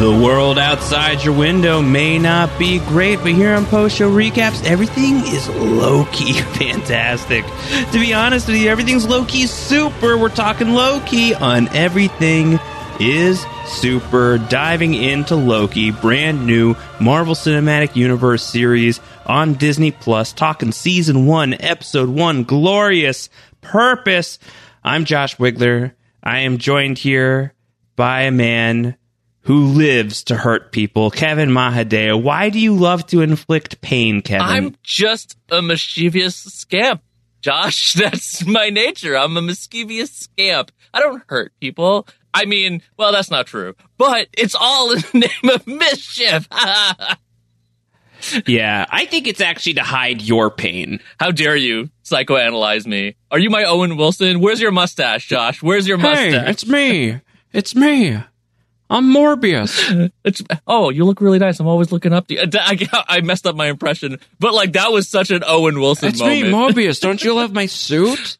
The world outside your window may not be great, but here on Post Show Recaps, everything is low-key fantastic. To be honest with you, everything's low-key super. We're talking low-key on Everything is Super, diving into Loki, brand new Marvel Cinematic Universe series on Disney+, talking Season 1, Episode 1, Glorious Purpose. I'm Josh Wigler. I am joined here by a man who lives to hurt people, Kevin Mahadeo. Why do you love to inflict pain, Kevin? I'm just a mischievous scamp, Josh. That's my nature. I'm a mischievous scamp. I don't hurt people. I mean, well, that's not true, but it's all in the name of mischief. Yeah, I think it's actually to hide your pain. How dare you psychoanalyze me? Are you my Owen Wilson? Where's your mustache, Josh? Where's your mustache? Hey, it's me. It's me. I'm Morbius. Oh, you look really nice. I'm always looking up to you. I messed up my impression, but like that was such an Owen Wilson moment. It's me, Morbius. Don't you love my suit?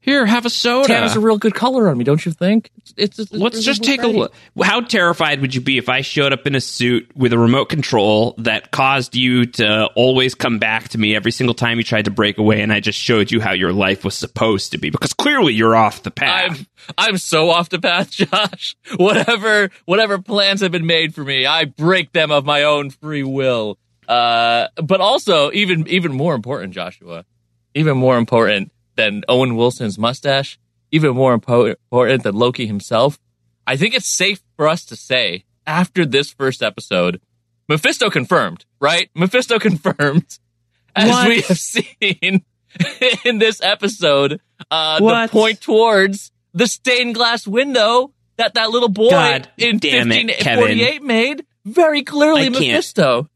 Here, have a soda. Tana's a real good color on me, don't you think? It's Let's really just take a look. How terrified would you be if I showed up in a suit with a remote control that caused you to always come back to me every single time you tried to break away, and I just showed you how your life was supposed to be? Because clearly you're off the path. I'm so off the path, Josh. Whatever plans have been made for me, I break them of my own free will. But also, even more important, Joshua, even more important than Owen Wilson's mustache, even more important than Loki himself, I think it's safe for us to say, after this first episode, Mephisto confirmed, right? Mephisto confirmed, as we have seen in this episode, the point towards the stained glass window that little boy in 1548 made, very clearly Mephisto.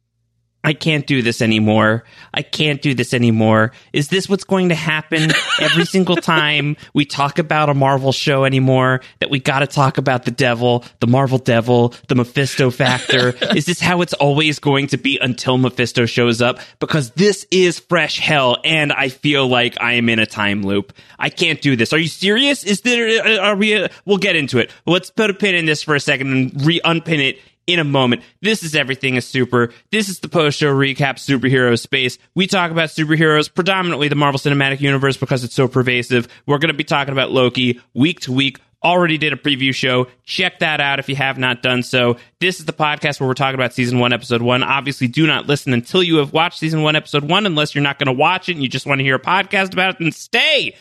I can't do this anymore. I can't do this anymore. Is this what's going to happen every single time we talk about a Marvel show anymore? That we got to talk about the devil, the Marvel devil, the Mephisto factor? Is this how it's always going to be until Mephisto shows up? Because this is fresh hell, and I feel like I am in a time loop. I can't do this. Are you serious? Is there? Are we? We'll get into it. Let's put a pin in this for a second and re-unpin it in a moment. This is Everything is Super. This is the post-show recap superhero space. We talk about superheroes, predominantly the Marvel Cinematic Universe, because it's so pervasive. We're going to be talking about Loki week to week. Already did a preview show. Check that out if you have not done so. This is the podcast where we're talking about Season 1, Episode 1. Obviously, do not listen until you have watched Season 1, Episode 1, unless you're not going to watch it and you just want to hear a podcast about it. Then stay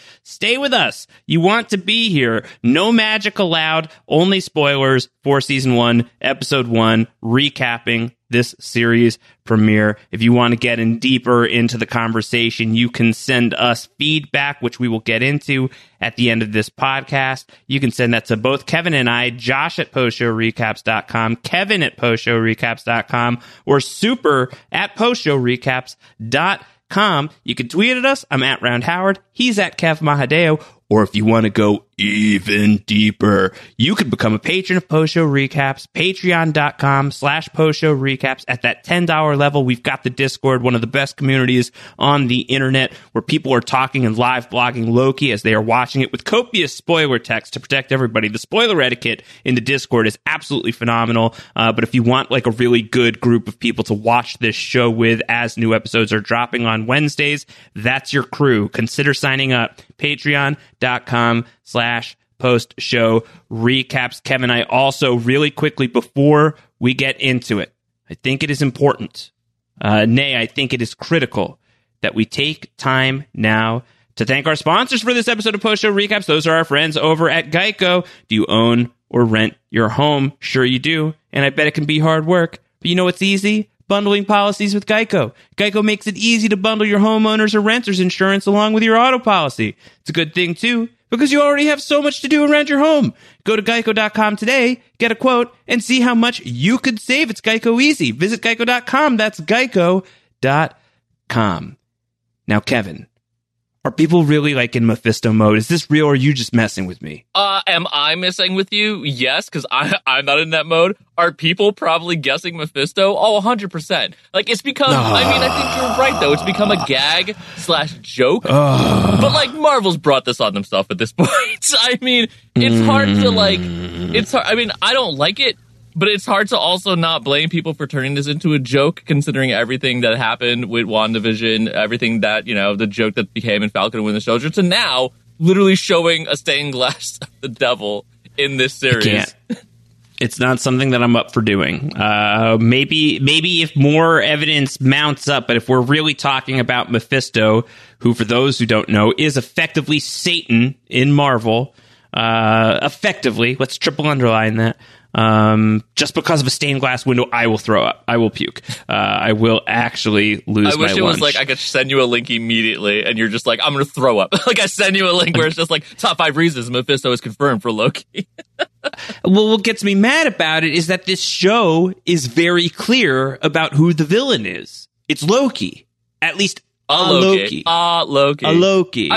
with us. You want to be here. No magic allowed, only spoilers for Season 1, Episode 1, recapping this series premiere. If you want to get in deeper into the conversation, you can send us feedback, which we will get into at the end of this podcast. You can send that to both Kevin and I, Josh at postshowrecaps.com, Kevin at postshowrecaps.com, or super at postshowrecaps.com. You can tweet at us. I'm at Round Howard. He's at Kev Mahadeo. Or if you want to go even deeper, you can become a patron of Post Show Recaps, patreon.com/postshowrecaps. At that $10 level, we've got the Discord, one of the best communities on the internet, where people are talking and live blogging Loki as they are watching it with copious spoiler text to protect everybody. The spoiler etiquette in the Discord is absolutely phenomenal. But if you want like a really good group of people to watch this show with as new episodes are dropping on Wednesdays, that's your crew. Consider signing up. Patreon.com/postshowrecaps. Kevin, I also really quickly, before we get into it, I think it is important, nay, I think it is critical that we take time now To thank our sponsors for this episode of Post Show Recaps, those are our friends over at Geico. Do you own or rent your home? Sure you do, and I bet it can be hard work. But you know what's easy? Bundling policies with Geico. Geico makes it easy to bundle your homeowners or renters insurance along with your auto policy. It's a good thing, too, because you already have so much to do around your home. Go to Geico.com today, get a quote, and see how much you could save. It's Geico easy. Visit Geico.com. That's Geico.com. Now, Kevin, are people really like in Mephisto mode? Is this real or are you just messing with me? Am I messing with you? Yes, because I'm not in that mode. Are people probably guessing Mephisto? Oh, 100%. Like, it's become, I think you're right, though. It's become a gag / joke. But, like, Marvel's brought this on themselves at this point. I mean, it's hard to, like, it's hard. I mean, I don't like it, but it's hard to also not blame people for turning this into a joke, considering everything that happened with WandaVision, everything that, you know, the joke that became in Falcon and Winter Soldier, to now literally showing a stained glass of the devil in this series. It's not something that I'm up for doing. Maybe if more evidence mounts up, but if we're really talking about Mephisto, who, for those who don't know, is effectively Satan in Marvel, effectively, let's triple underline that, just because of a stained glass window, I will throw up. I will puke. I will actually lose my lunch. I wish it was like I could send you a link immediately, and you're just like, I'm going to throw up. Like, I send you a link where it's just like, top 5 reasons Mephisto is confirmed for Loki. Well, what gets me mad about it is that this show is very clear about who the villain is. It's Loki. At least a Loki. I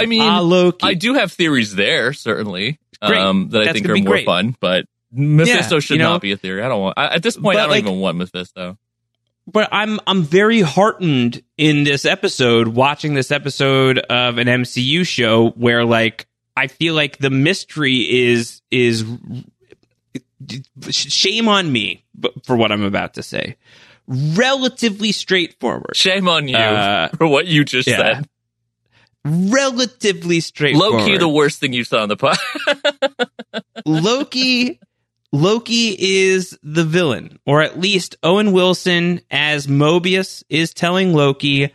mean, Loki. I do have theories there, certainly, that I think are more fun, but Mephisto should not be a theory. At this point, I don't even want Mephisto. But I'm very heartened in this episode, watching this episode of an MCU show where, like, I feel like the mystery is shame on me for what I'm about to say. Relatively straightforward. Shame on you for what you just said. Relatively straightforward. Loki, the worst thing you saw on the pod. Loki is the villain, or at least Owen Wilson as Mobius is telling Loki,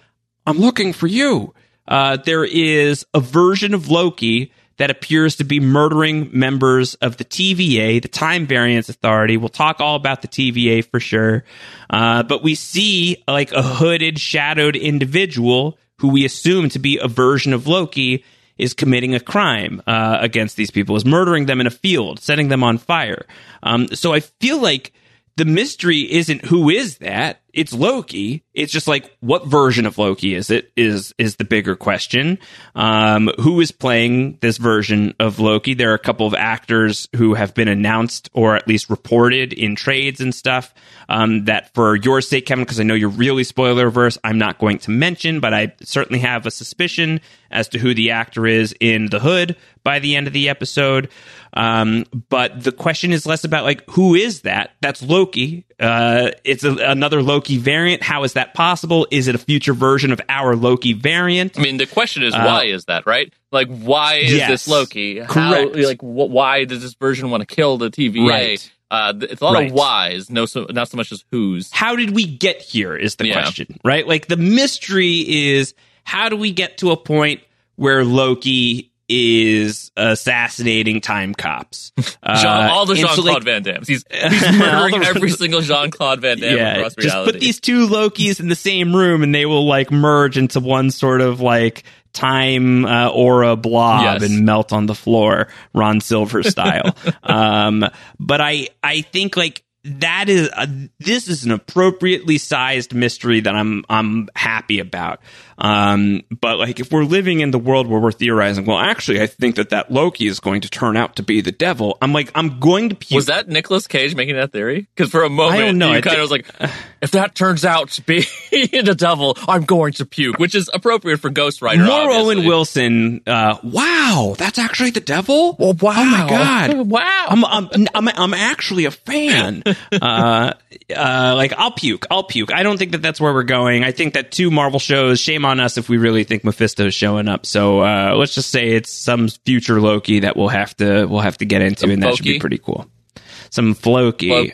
I'm looking for you. There is a version of Loki that appears to be murdering members of the TVA, the Time Variance Authority. We'll talk all about the TVA for sure. But we see like a hooded, shadowed individual who we assume to be a version of Loki is committing a crime against these people, is murdering them in a field, setting them on fire. So I feel like the mystery isn't who is that, it's Loki. It's just like, what version of Loki is it, is the bigger question. Who is playing this version of Loki? There are a couple of actors who have been announced or at least reported in trades and stuff that for your sake, Kevin, because I know you're really spoiler-verse, I'm not going to mention, but I certainly have a suspicion as to who the actor is in the hood by the end of the episode. But the question is less about, like, who is that? That's Loki. It's another Loki variant. How is that possible? Is it a future version of our Loki variant? I mean, the question is, why is that, right? Like, why is this Loki? Correct. How, like, why does this version want to kill the TVA? Right. It's a lot of whys, not so much as whos. How did we get here is the question, right? Like, the mystery is, how do we get to a point where Loki is assassinating time cops? All the Jean-Claude Van Dammes. He's murdering every single Jean-Claude Van Damme across reality. Just put these two Lokis in the same room and they will, like, merge into one sort of, like, time aura blob and melt on the floor, Ron Silver style. But I think, like, that is this is an appropriately sized mystery that I'm happy about. But like, if we're living in the world where we're theorizing, well, actually, I think that Loki is going to turn out to be the devil. I'm like, I'm going to puke. Was that Nicolas Cage making that theory? Because for a moment, I don't know. I kind of was like, if that turns out to be the devil, I'm going to puke, which is appropriate for Ghost Rider. More obviously. Owen Wilson. Wow, that's actually the devil. Well, wow. Oh my god. Wow. I'm actually a fan. Like, I'll puke. I don't think that's where we're going. I think that 2 Marvel shows, shame on us if we really think Mephisto's showing up. So let's just say it's some future Loki that we'll have to get into, and that should be pretty cool. Some Floki.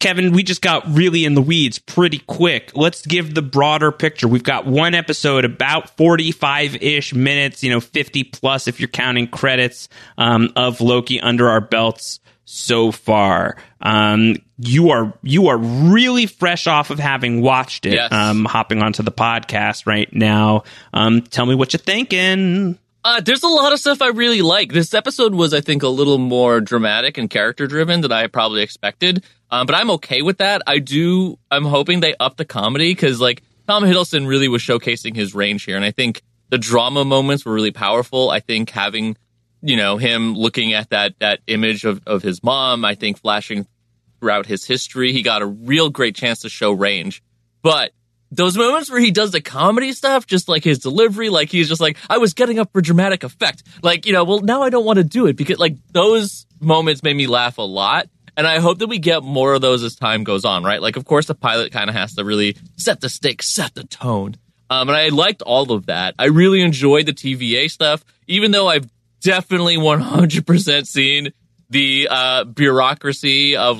Kevin, we just got really in the weeds pretty quick. Let's give the broader picture. We've got one episode, about 45-ish minutes, 50 plus if you're counting credits, of Loki under our belts so far. You are really fresh off of having watched it. Yes. Hopping onto the podcast right now. Tell me what you're thinking. There's a lot of stuff I really like. This episode was, I think, a little more dramatic and character-driven than I probably expected. But I'm okay with that. I'm hoping they up the comedy, because, Tom Hiddleston really was showcasing his range here. And I think the drama moments were really powerful. I think having, him looking at that image of his mom, I think flashing throughout his history, he got a real great chance to show range. But those moments where he does the comedy stuff, just like his delivery, like he's just like, I was getting up for dramatic effect. Well, now I don't want to do it, because those moments made me laugh a lot. And I hope that we get more of those as time goes on, right? Of course, the pilot kind of has to really set the stakes, set the tone. And I liked all of that. I really enjoyed the TVA stuff, even though I've definitely 100% seen the bureaucracy of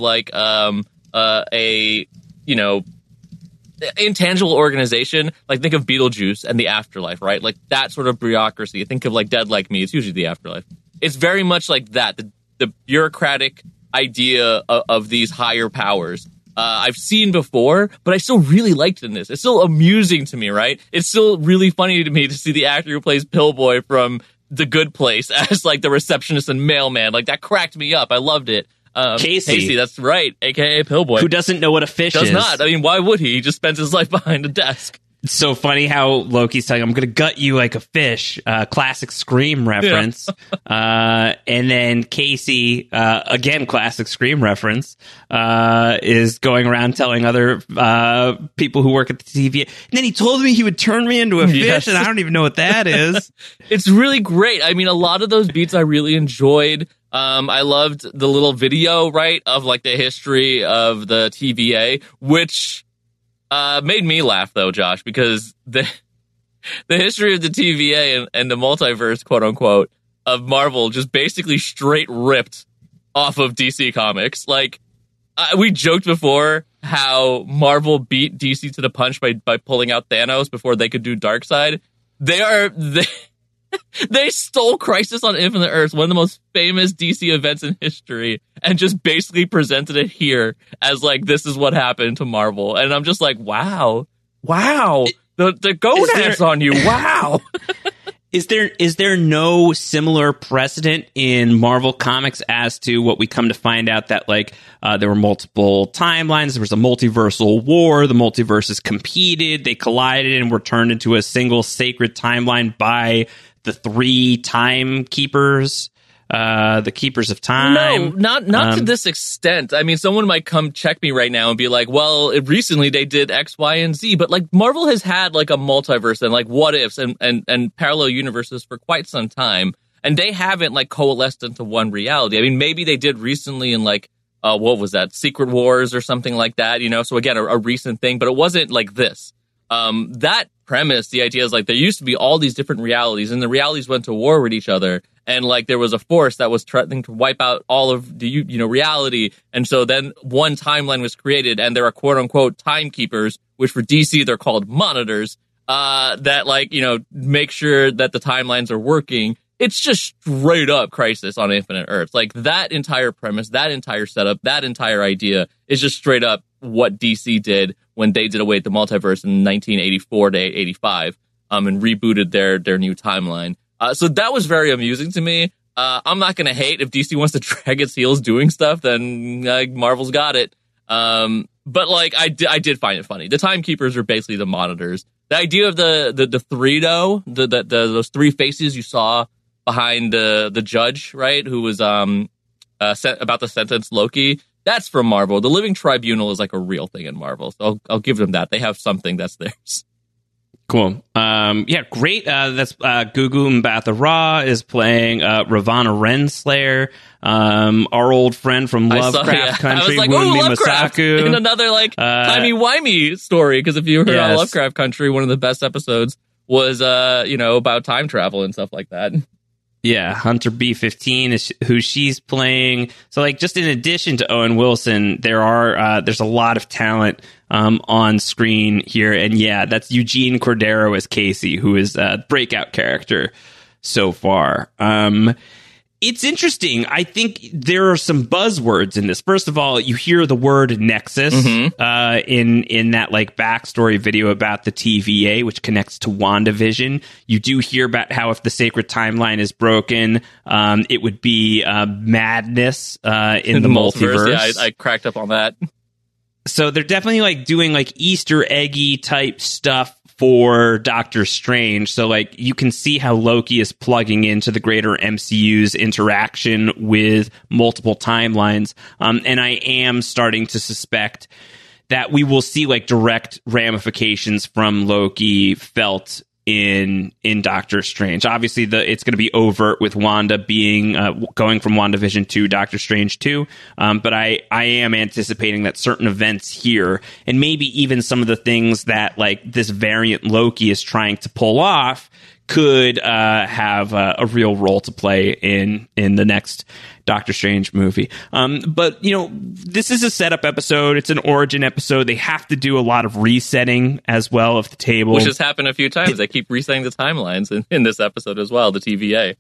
intangible organization. Think of Beetlejuice and the afterlife, right? That sort of bureaucracy. Think of Dead Like Me. It's usually the afterlife. It's very much like that, the bureaucratic idea of these higher powers. I've seen before, but I still really liked in this. It's still amusing to me, right? It's still really funny to me to see the actor who plays Pillboy from The Good Place as the receptionist and mailman. That cracked me up. I loved it. Casey, that's right, aka Pillboy, who doesn't know what a fish is. Does not. I mean, why would he? He just spends his life behind a desk. It's so funny how Loki's telling him, I'm gonna gut you like a fish, classic Scream reference. Yeah. And then Casey, again classic Scream reference, is going around telling other people who work at the TV, and then he told me he would turn me into a fish. Yes. And I don't even know what that is. It's really great. I mean, a lot of those beats I really enjoyed. I loved the little video, right, of the history of the TVA, which made me laugh, though, Josh, because the history of the TVA and the multiverse, quote unquote, of Marvel just basically straight ripped off of DC Comics. We joked before how Marvel beat DC to the punch by pulling out Thanos before they could do Darkseid. They stole Crisis on Infinite Earths, one of the most famous DC events in history, and just basically presented it here as this is what happened to Marvel. And I'm just like, wow, the gonads on you, wow. Is there no similar precedent in Marvel Comics as to what we come to find out that there were multiple timelines, there was a multiversal war, the multiverses competed, they collided and were turned into a single sacred timeline by the three timekeepers, the keepers of time? No, not to this extent. I mean, someone might come check me right now and be like, well, recently they did X, Y, and Z. But Marvel has had a multiverse and what ifs and parallel universes for quite some time. And they haven't coalesced into one reality. I mean, maybe they did recently in what was that? Secret Wars or something like that, So again, a recent thing, but it wasn't like this. That premise, the idea is there used to be all these different realities, and the realities went to war with each other, and there was a force that was threatening to wipe out all of the reality, and so then one timeline was created, and there are quote unquote timekeepers, which for DC they're called monitors, that make sure that the timelines are working. It's just straight up Crisis on Infinite Earths. That entire premise, that entire setup, that entire idea is just straight up what DC did when they did away with the multiverse in 1984 to 85, and rebooted their new timeline. So that was very amusing to me. I'm not going to hate. If DC wants to drag its heels doing stuff, then Marvel's got it. I did find it funny. The timekeepers are basically the monitors. The idea of the three, though, those three faces you saw behind the judge, right, who was about the sentence Loki, that's from Marvel. The Living Tribunal is a real thing in Marvel, so I'll give them that. They have something that's theirs. Cool. Yeah, great. That's Gugu Mbatha-Raw is playing Ravonna Renslayer, our old friend from Lovecraft Country, Wunmi Mosaku. In another timey-wimey story, because if you heard on Lovecraft Country, one of the best episodes was about time travel and stuff like that. Yeah, Hunter B15 is who she's playing. So, like, just in addition to Owen Wilson, there's a lot of talent on screen here. And yeah, that's Eugene Cordero as Casey, who is a breakout character so far. It's interesting. I think there are some buzzwords in this. First of all, you hear the word Nexus in that like backstory video about the TVA, which connects to WandaVision. You do hear about how if the sacred timeline is broken, it would be madness in the multiverse. Yeah, I cracked up on that. So they're definitely like doing like Easter eggy type stuff for Doctor Strange. So like you can see how Loki is plugging into the greater MCU's interaction with multiple timelines. And I am starting to suspect that we will see like direct ramifications from Loki felt in Doctor Strange. Obviously it's going to be overt with Wanda being going from WandaVision to Doctor Strange 2, but I am anticipating that certain events here, and maybe even some of the things that like this variant Loki is trying to pull off, could have a real role to play in the next Doctor Strange movie. But, you know, this is a setup episode. It's an origin episode. They have to do a lot of resetting as well of the table. Which has happened a few times. They keep resetting the timelines in this episode as well, the TVA.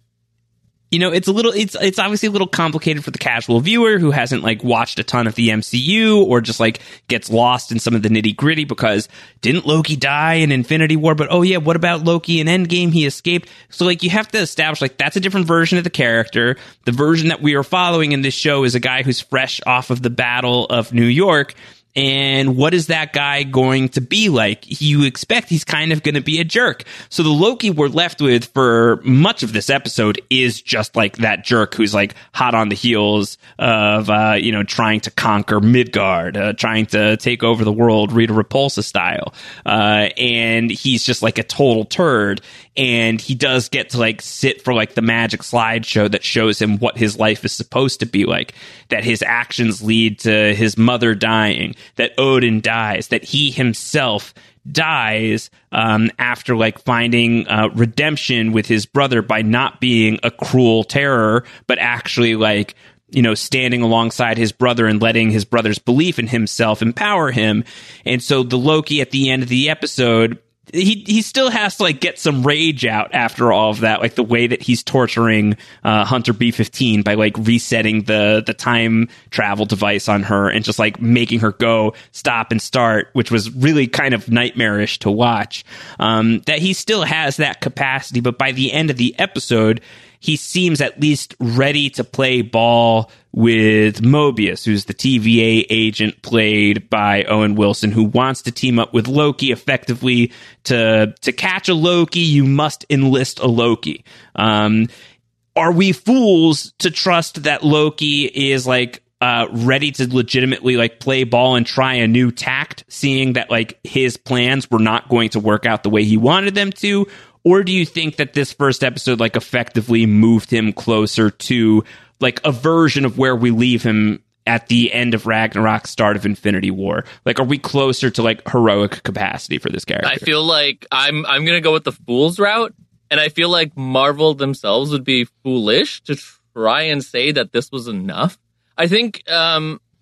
You know, it's obviously a little complicated for the casual viewer who hasn't like watched a ton of the MCU or just like gets lost in some of the nitty gritty because didn't Loki die in Infinity War? But oh yeah, what about Loki in Endgame? He escaped. So like you have to establish like that's a different version of the character. The version that we are following in this show is a guy who's fresh off of the Battle of New York. And what is that guy going to be like? You expect he's kind of going to be a jerk. So the Loki we're left with for much of this episode is just like that jerk who's like hot on the heels of, you know, trying to conquer Midgard, trying to take over the world Rita Repulsa style. And he's just like a total turd. And he does get to like sit for like the magic slideshow that shows him what his life is supposed to be like, that his actions lead to his mother dying, that Odin dies, that he himself dies after like finding redemption with his brother by not being a cruel terror, but actually like, you know, standing alongside his brother and letting his brother's belief in himself empower him. And so the Loki at the end of the episode, he still has to like get some rage out after all of that, like the way that he's torturing Hunter B15 by like resetting the time travel device on her and just like making her go stop and start, which was really kind of nightmarish to watch. That he still has that capacity, but by the end of the episode, he seems at least ready to play ball with Mobius, who's the TVA agent played by Owen Wilson, who wants to team up with Loki effectively. To catch a Loki, you must enlist a Loki. Are we fools to trust that Loki is like ready to legitimately like play ball and try a new tact, seeing that like his plans were not going to work out the way he wanted them to? Or do you think that this first episode, like, effectively moved him closer to, like, a version of where we leave him at the end of Ragnarok, start of Infinity War? Like, are we closer to, like, heroic capacity for this character? I feel like I'm going to go with the fool's route, and I feel like Marvel themselves would be foolish to try and say that this was enough. I think,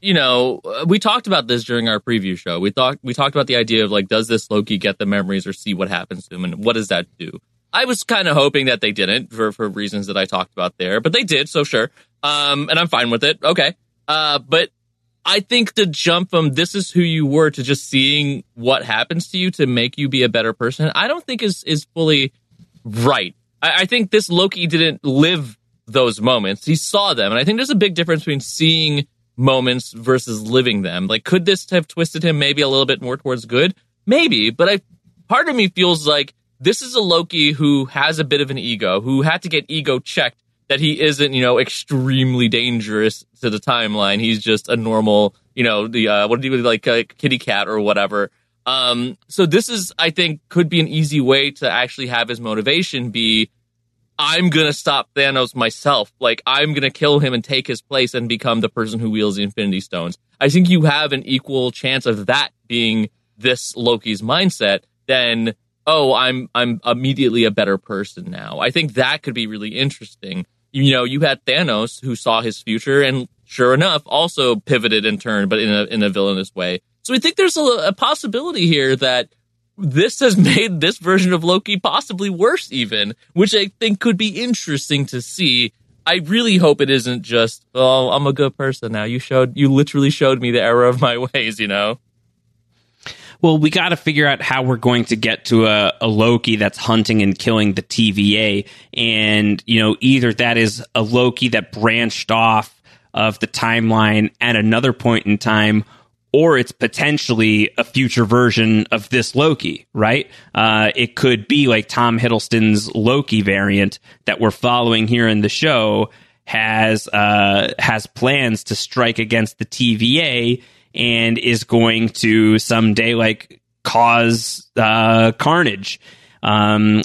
you know, we talked about this during our preview show. We talked about the idea of, like, does this Loki get the memories or see what happens to him, and what does that do? I was kind of hoping that they didn't for reasons that I talked about there, but they did, so sure. And I'm fine with it. Okay. But I think the jump from this is who you were to just seeing what happens to you to make you be a better person, I don't think is fully right. I think this Loki didn't live those moments. He saw them, and I think there's a big difference between seeing moments versus living them. Like, could this have twisted him maybe a little bit more towards good? Maybe, but part of me feels like this is a Loki who has a bit of an ego, who had to get ego checked that he isn't, you know, extremely dangerous to the timeline. He's just a normal, you know, the what do you like a kitty cat or whatever. So this is, I think, could be an easy way to actually have his motivation be, I'm going to stop Thanos myself. Like, I'm going to kill him and take his place and become the person who wields the Infinity Stones. I think you have an equal chance of that being this Loki's mindset than, oh, I'm immediately a better person now. I think that could be really interesting. You know, you had Thanos, who saw his future and sure enough also pivoted and turned, but in a villainous way. So I think there's a possibility here that this has made this version of Loki possibly worse even, which I think could be interesting to see. I really hope it isn't just, oh, I'm a good person now. You literally showed me the error of my ways, you know? Well, we got to figure out how we're going to get to a Loki that's hunting and killing the TVA. And, you know, either that is a Loki that branched off of the timeline at another point in time, or it's potentially a future version of this Loki, right? It could be like Tom Hiddleston's Loki variant that we're following here in the show has plans to strike against the TVA and is going to someday like cause carnage from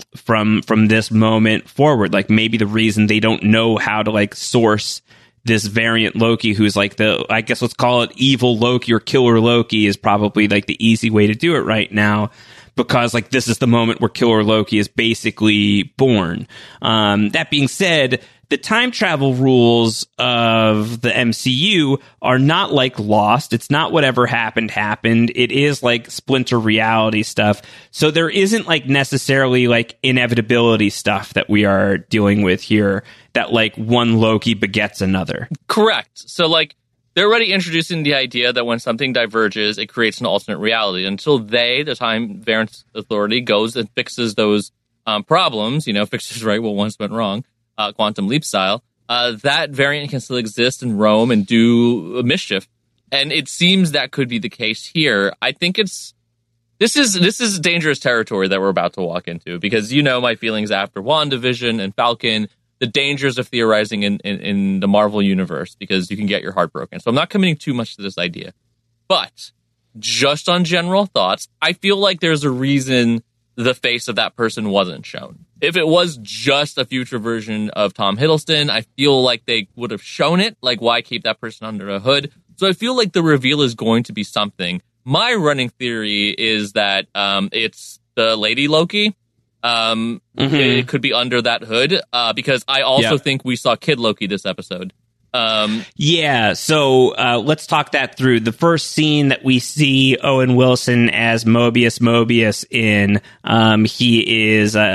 this moment forward. Like maybe the reason they don't know how to like source this variant Loki, who's like the, I guess let's call it evil Loki or killer Loki, is probably like the easy way to do it right now, because like this is the moment where killer Loki is basically born. That being said, the time travel rules of the MCU are not like Lost. It's not whatever happened. It is like splinter reality stuff. So there isn't like necessarily like inevitability stuff that we are dealing with here, that like one Loki begets another. Correct. So like they're already introducing the idea that when something diverges, it creates an alternate reality. Until the Time Variance Authority, goes and fixes those problems, you know, fixes right what once went wrong. Quantum leap style, that variant can still exist and roam and do mischief, and it seems that could be the case here. I think this is dangerous territory that we're about to walk into, because you know my feelings after WandaVision and Falcon, the dangers of theorizing in the Marvel universe, because you can get your heart broken. So I'm not committing too much to this idea, but just on general thoughts, I feel like there's a reason the face of that person wasn't shown. If it was just a future version of Tom Hiddleston, I feel like they would have shown it. Like, why keep that person under a hood? So I feel like the reveal is going to be something. My running theory is that it's the Lady Loki. It could be under that hood, because I also think we saw Kid Loki this episode. So let's talk that through. The first scene that we see Owen Wilson as Mobius in,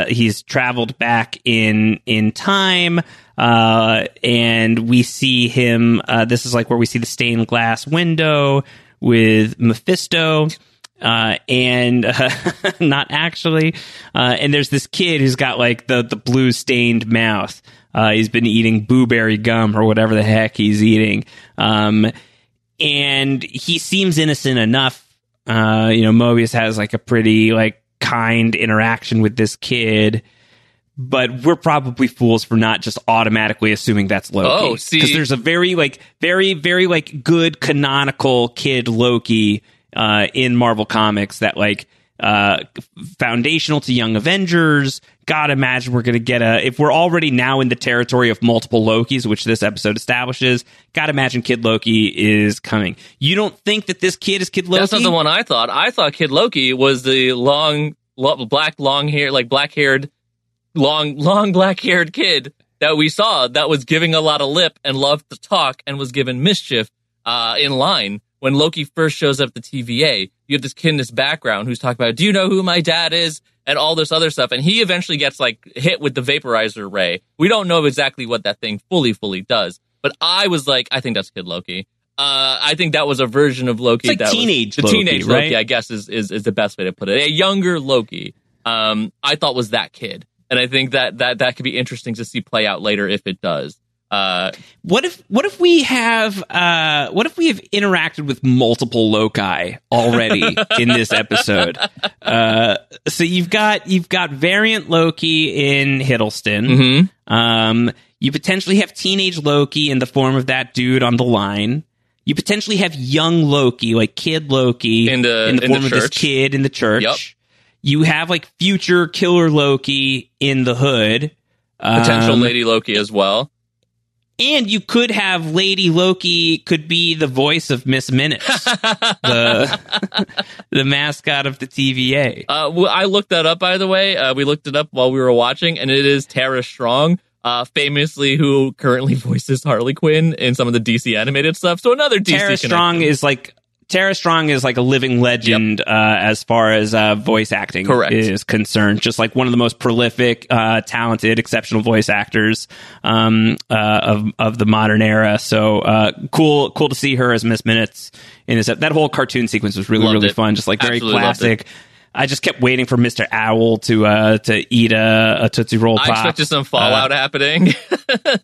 he's traveled back in time, and we see him, this is like where we see the stained glass window with Mephisto. And not actually. And there's this kid who's got like the blue stained mouth. He's been eating blueberry gum or whatever the heck he's eating. And he seems innocent enough. You know, Mobius has like a pretty like kind interaction with this kid, but we're probably fools for not just automatically assuming that's Loki. Oh, see, because there's a very, very good canonical Kid Loki in Marvel Comics that like foundational to Young Avengers. God, imagine we're going to get if we're already now in the territory of multiple Lokis, which this episode establishes, God, imagine Kid Loki is coming. You don't think that this kid is Kid Loki? That's not the one I thought. I thought Kid Loki was the black-haired kid that we saw that was giving a lot of lip and loved to talk and was given mischief in line. When Loki first shows up at the TVA, you have this kid in this background who's talking about, do you know who my dad is? And all this other stuff. And he eventually gets like hit with the vaporizer ray. We don't know exactly what that thing fully does. But I was like, I think that's Kid Loki. I think that was a version of Loki. It's like teenage Loki, right? I guess is the best way to put it. A younger Loki, I thought was that kid. And I think that could be interesting to see play out later if it does. What if we have interacted with multiple Loki already in this episode? So you've got variant Loki in Hiddleston. Mm-hmm. You potentially have teenage Loki in the form of that dude on the line. You potentially have young Loki, like Kid Loki, in the form of this kid in the church. Yep. You have like future killer Loki in the hood. Potential Lady Loki as well. And you could have Lady Loki could be the voice of Miss Minutes, the mascot of the TVA. I looked that up, by the way. We looked it up while we were watching, and it is Tara Strong, famously who currently voices Harley Quinn in some of the DC animated stuff. So another DC connection. Tara Strong is like a living legend, yep, as far as voice acting is concerned. Just like one of the most prolific, talented, exceptional voice actors of the modern era. So cool to see her as Miss Minutes in this. That whole cartoon sequence was really fun. Just like very absolutely classic. I just kept waiting for Mr. Owl to eat a Tootsie Roll Pop. I expected some fallout happening.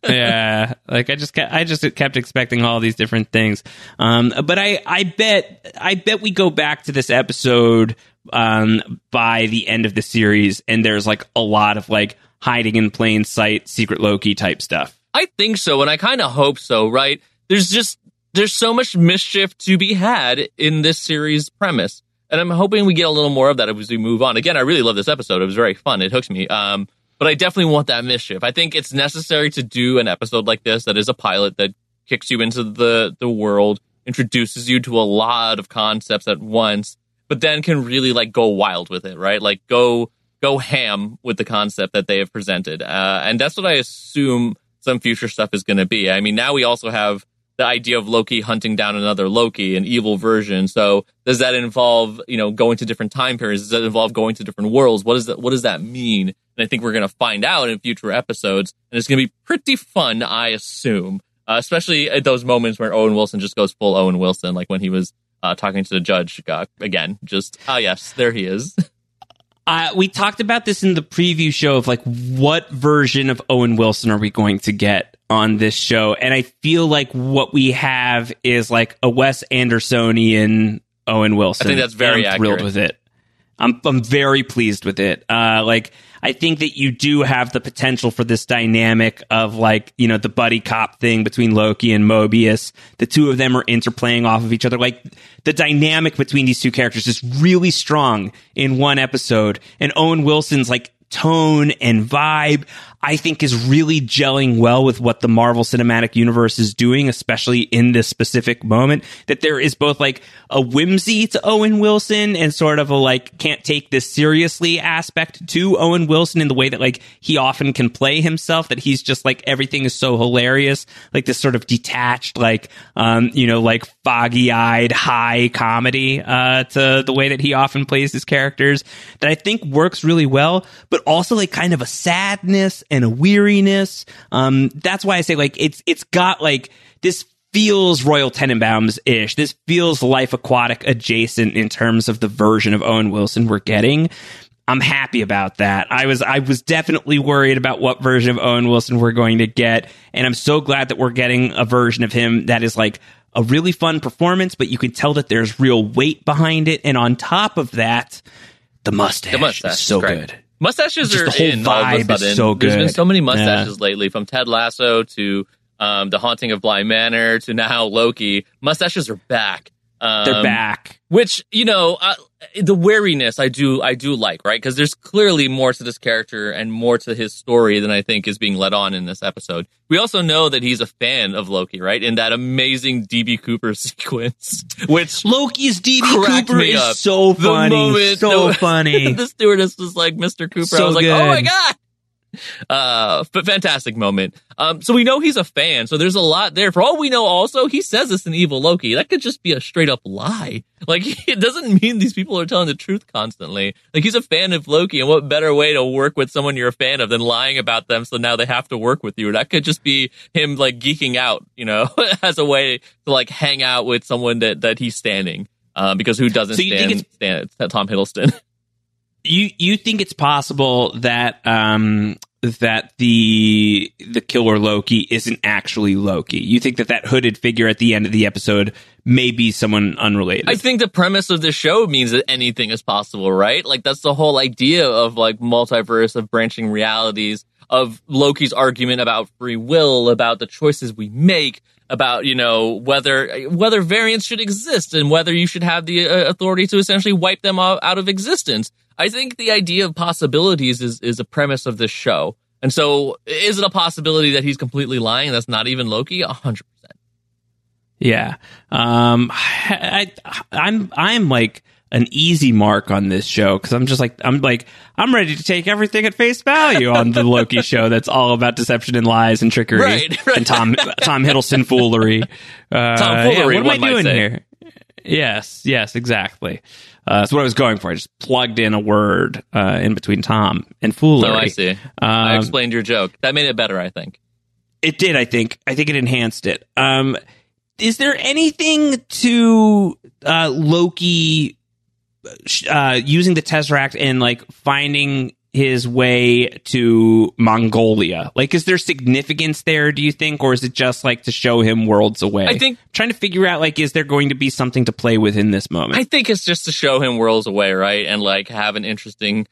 Yeah, like I just kept expecting all these different things. But I bet we go back to this episode by the end of the series, and there's like a lot of like hiding in plain sight, secret Loki type stuff. I think so, and I kind of hope so. Right? There's so much mischief to be had in this series premise. And I'm hoping we get a little more of that as we move on. Again, I really love this episode. It was very fun. It hooks me. But I definitely want that mischief. I think it's necessary to do an episode like this that is a pilot that kicks you into the world, introduces you to a lot of concepts at once, but then can really like go wild with it, right? Like go ham with the concept that they have presented. And that's what I assume some future stuff is going to be. I mean, now we also have the idea of Loki hunting down another Loki, an evil version. So does that involve, going to different time periods? Does that involve going to different worlds? What does that mean? And I think we're going to find out in future episodes. And it's going to be pretty fun, I assume, especially at those moments where Owen Wilson just goes full Owen Wilson, like when he was talking to the judge again. Just, oh, yes, there he is. We talked about this in the preview show of like, what version of Owen Wilson are we going to get on this show? And I feel like what we have is like a Wes Andersonian Owen Wilson. I think that's very accurate. I'm thrilled with it. I'm very pleased with it. I think that you do have the potential for this dynamic of like, the buddy cop thing between Loki and Mobius. The two of them are interplaying off of each other. Like the dynamic between these two characters is really strong in one episode. And Owen Wilson's like tone and vibe, I think, is really gelling well with what the Marvel Cinematic Universe is doing, especially in this specific moment, that there is both like a whimsy to Owen Wilson and sort of a like can't take this seriously aspect to Owen Wilson in the way that like he often can play himself, that he's just like everything is so hilarious, like this sort of detached, like, like foggy-eyed high comedy to the way that he often plays his characters that I think works really well, but also like kind of a sadness and a weariness. That's why I say like it's got like this feels Royal Tenenbaums ish. This feels Life Aquatic adjacent in terms of the version of Owen Wilson we're getting. I'm happy about that. I was definitely worried about what version of Owen Wilson we're going to get, and I'm so glad that we're getting a version of him that is like a really fun performance, but you can tell that there's real weight behind it. And on top of that, the mustache is so good. Mustaches just are the whole in vibe all of a sudden. Is so good. There's been so many mustaches lately, from Ted Lasso to The Haunting of Bly Manor to now Loki. Mustaches are back. They're back. Which, the wariness I do like, right? Because there's clearly more to this character and more to his story than I think is being let on in this episode. We also know that he's a fan of Loki, right? In that amazing DB Cooper sequence, which Loki's DB Cooper is up. So funny, funny. The stewardess was like, "Mr. Cooper," so I was like, good. "Oh my god!" But fantastic moment. So we know he's a fan. So there's a lot there. For all we know, also he says it's an evil Loki. That could just be a straight up lie. Like it doesn't mean these people are telling the truth constantly. Like he's a fan of Loki, and what better way to work with someone you're a fan of than lying about them? So now they have to work with you. That could just be him like geeking out, as a way to like hang out with someone that he's standing. Because who doesn't stand Tom Hiddleston? You think it's possible that that the killer Loki isn't actually Loki? You think that hooded figure at the end of the episode may be someone unrelated? I think the premise of the show means that anything is possible, right? Like that's the whole idea of like multiverse, of branching realities, of Loki's argument about free will, about the choices we make, about whether variants should exist and whether you should have the authority to essentially wipe them out of existence. I think the idea of possibilities is a premise of this show. And so is it a possibility that he's completely lying? That's not even Loki? 100%. Yeah. I'm like an easy mark on this show because I'm ready to take everything at face value on the Loki show that's all about deception and lies and trickery and Tom Hiddleston foolery. Tomfoolery, yeah, what am I doing here? Yes, exactly. That's what I was going for. I just plugged in a word in between Tom and foolery. Oh, I see. I explained your joke. That made it better, I think. It did, I think. I think it enhanced it. Is there anything to Loki using the Tesseract and like finding his way to Mongolia? Like, is there significance there, do you think? Or is it just like to show him worlds away? I think trying to figure out, like, is there going to be something to play with in this moment? I think it's just to show him worlds away, right? And like have an interesting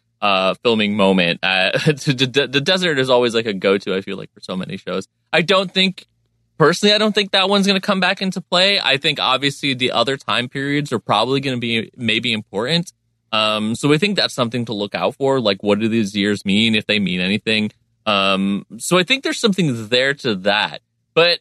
filming moment. The desert is always like a go-to, I feel like, for so many shows. Personally, I don't think that one's going to come back into play. I think, obviously, the other time periods are probably going to be maybe important. So I think that's something to look out for. Like, what do these years mean, if they mean anything? So I think there's something there to that. But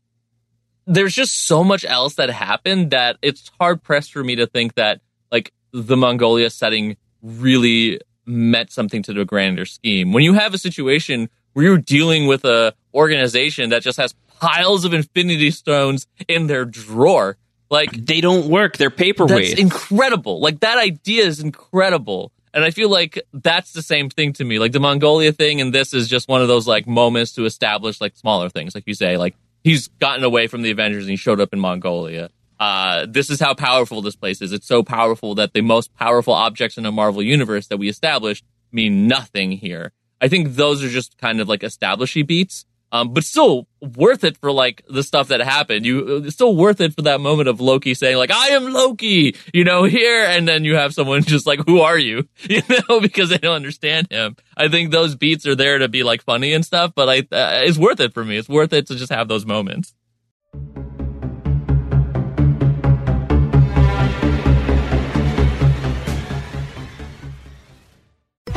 there's just so much else that happened that it's hard-pressed for me to think that, like, the Mongolia setting really meant something to the grander scheme. When you have a situation where you're dealing with a organization that just has piles of Infinity Stones in their drawer. Like, they don't work. They're paperweights. That's incredible. Like, that idea is incredible. And I feel like that's the same thing to me. Like, the Mongolia thing and this is just one of those, like, moments to establish, like, smaller things. Like you say, like, he's gotten away from the Avengers and he showed up in Mongolia. This is how powerful this place is. It's so powerful that the most powerful objects in the Marvel Universe that we established mean nothing here. I think those are just kind of, like, establishy beats. But still worth it for, like, the stuff that happened. It's still worth it for that moment of Loki saying, like, I am Loki, you know, here. And then you have someone just like, who are you? You know, because they don't understand him. I think those beats are there to be, like, funny and stuff. But it's worth it for me. It's worth it to just have those moments.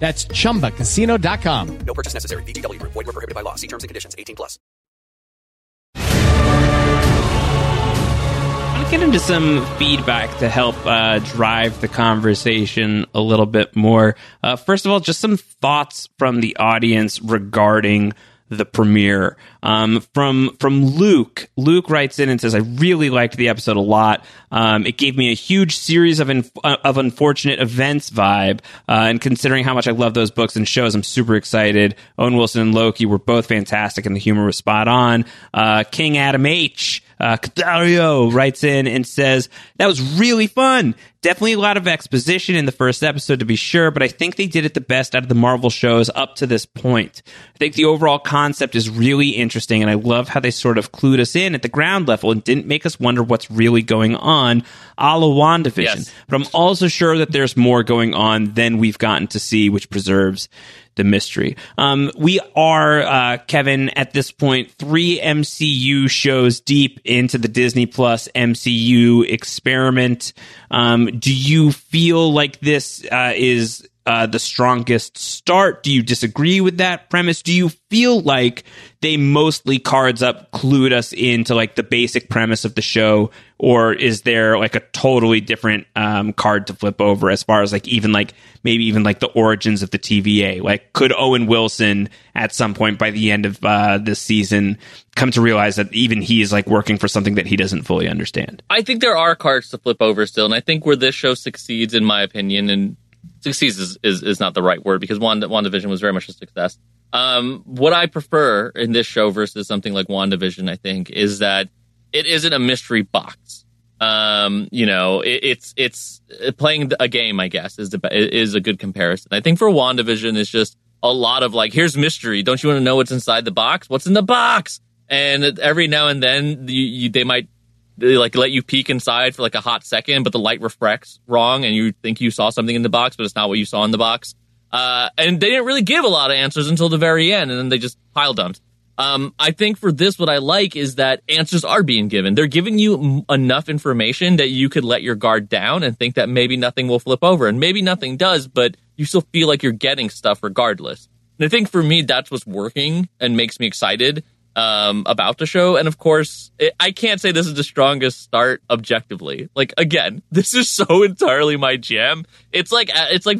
That's ChumbaCasino.com. No purchase necessary. VGW. Void where prohibited by law. See terms and conditions. 18+. I'll get into some feedback to help drive the conversation a little bit more. First of all, just some thoughts from the audience regarding the premiere. From Luke. Luke writes in and says, I really liked the episode a lot. It gave me a huge series of unfortunate events vibe. And considering how much I love those books and shows, I'm super excited. Owen Wilson and Loki were both fantastic and the humor was spot on. King Adam H. Cadario writes in and says, that was really fun. Definitely a lot of exposition in the first episode, to be sure, but I think they did it the best out of the Marvel shows up to this point. I think the overall concept is really interesting, and I love how they sort of clued us in at the ground level and didn't make us wonder what's really going on, a la WandaVision. Yes. But I'm also sure that there's more going on than we've gotten to see, which preserves the mystery. We are, Kevin, at this point, 3 MCU shows deep into the Disney Plus MCU experiment. Do you feel like this is the strongest start? Do you disagree with that premise? Do you feel like they mostly cards up, clued us into like the basic premise of the show, or is there like a totally different card to flip over as far as like even like maybe even like the origins of the TVA? Like, could Owen Wilson at some point by the end of this season come to realize that even he is like working for something that he doesn't fully understand? I think there are cards to flip over still, and I think where this show succeeds, in my opinion, and succeeds is not the right word, because WandaVision was very much a success. What I prefer in this show versus something like WandaVision, I think, is that it isn't a mystery box. You know, it's playing a game, I guess, is a good comparison. I think for WandaVision, it's just a lot of like, here's mystery. Don't you want to know what's inside the box? What's in the box? And every now and then they might like let you peek inside for like a hot second, but the light refracts wrong and you think you saw something in the box, but it's not what you saw in the box. And they didn't really give a lot of answers until the very end, and then they just pile dumped. I think for this, what I like is that answers are being given. They're giving you enough information that you could let your guard down and think that maybe nothing will flip over, and maybe nothing does, but you still feel like you're getting stuff regardless. And I think for me, that's what's working and makes me excited about the show. And of course, I can't say this is the strongest start objectively. Like, again, this is so entirely my jam. It's like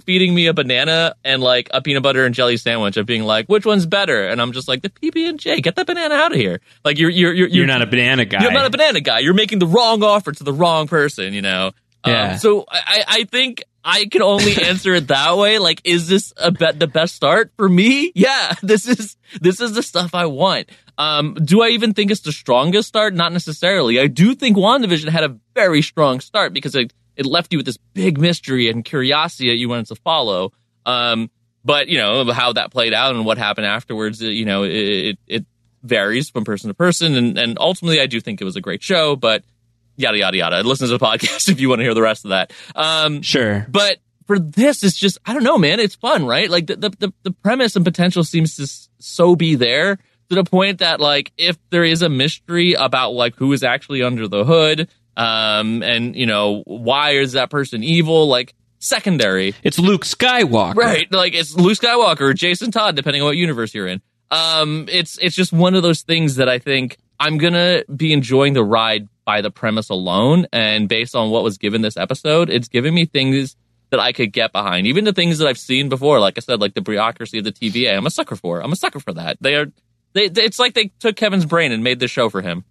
feeding me a banana and like a peanut butter and jelly sandwich of being like, which one's better? And I'm just like, the PB&J, get that banana out of here. Like, you're not a banana guy. You're not a banana guy. You're making the wrong offer to the wrong person, you know? Yeah. So I think I can only answer it that way. Like, is this the best start for me? Yeah, this is the stuff I want. Do I even think it's the strongest start? Not necessarily. I do think WandaVision had a very strong start because it left you with this big mystery and curiosity that you wanted to follow. But, you know, how that played out and what happened afterwards, you know, it varies from person to person. And ultimately, I do think it was a great show, but yada, yada, yada. Listen to the podcast if you want to hear the rest of that. Sure. But for this, it's just, I don't know, man. It's fun, right? Like, the premise and potential seems to so be there, to the point that, like, if there is a mystery about, like, who is actually under the hood, and, you know, why is that person evil, like, secondary. It's Luke Skywalker. Right, like, it's Luke Skywalker or Jason Todd, depending on what universe you're in. It's just one of those things that I think I'm gonna be enjoying the ride by the premise alone, and based on what was given this episode, it's giving me things that I could get behind. Even the things that I've seen before, like I said, like the bureaucracy of the TVA, I'm a sucker for. I'm a sucker for that. It's like they took Kevin's brain and made this show for him.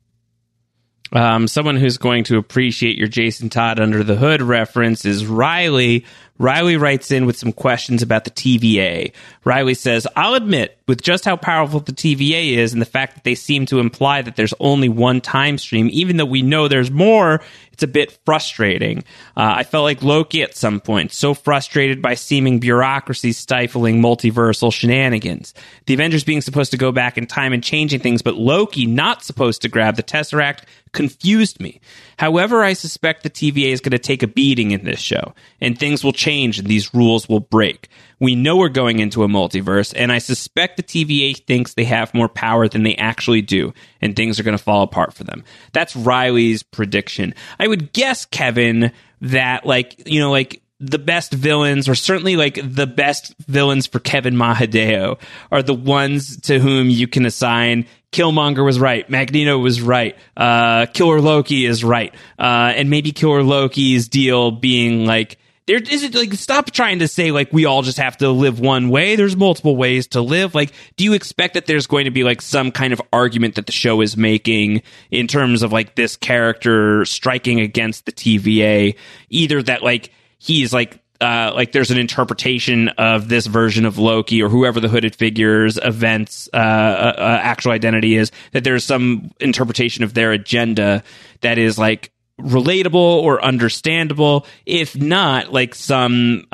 Someone who's going to appreciate your Jason Todd under the hood reference is Riley. Riley writes in with some questions about the TVA. Riley says, I'll admit, with just how powerful the TVA is and the fact that they seem to imply that there's only one time stream, even though we know there's more, it's a bit frustrating. I felt like Loki at some point, so frustrated by seeming bureaucracy stifling multiversal shenanigans. The Avengers being supposed to go back in time and changing things, but Loki not supposed to grab the Tesseract, confused me. However, I suspect the TVA is going to take a beating in this show, and things will change and these rules will break. We know we're going into a multiverse, and I suspect the TVA thinks they have more power than they actually do, and things are going to fall apart for them. That's Riley's prediction. I would guess, Kevin, that, like, you know, like, the best villains, or certainly like the best villains for Kevin Mahadeo, are the ones to whom you can assign Killmonger was right, Magneto was right, Killer Loki is right, and maybe Killer Loki's deal being like, there isn't, like, stop trying to say like we all just have to live one way. There's multiple ways to live. Like, do you expect that there's going to be like some kind of argument that the show is making in terms of like this character striking against the TVA, either that like he's like there's an interpretation of this version of Loki or whoever the hooded figure's events actual identity is, that there's some interpretation of their agenda that is like relatable or understandable, if not like some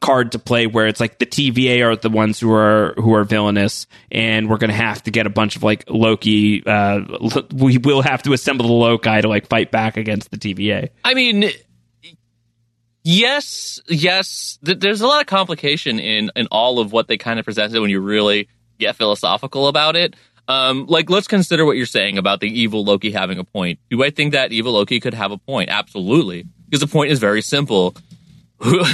card to play where it's like the TVA are the ones who are villainous, and we're going to have to get a bunch of like Loki. We will have to assemble the Loki to like fight back against the TVA. I mean, Yes. There's a lot of complication in all of what they kind of presented when you really get philosophical about it. Like, let's consider what you're saying about the evil Loki having a point. Do I think that evil Loki could have a point? Absolutely. Because the point is very simple.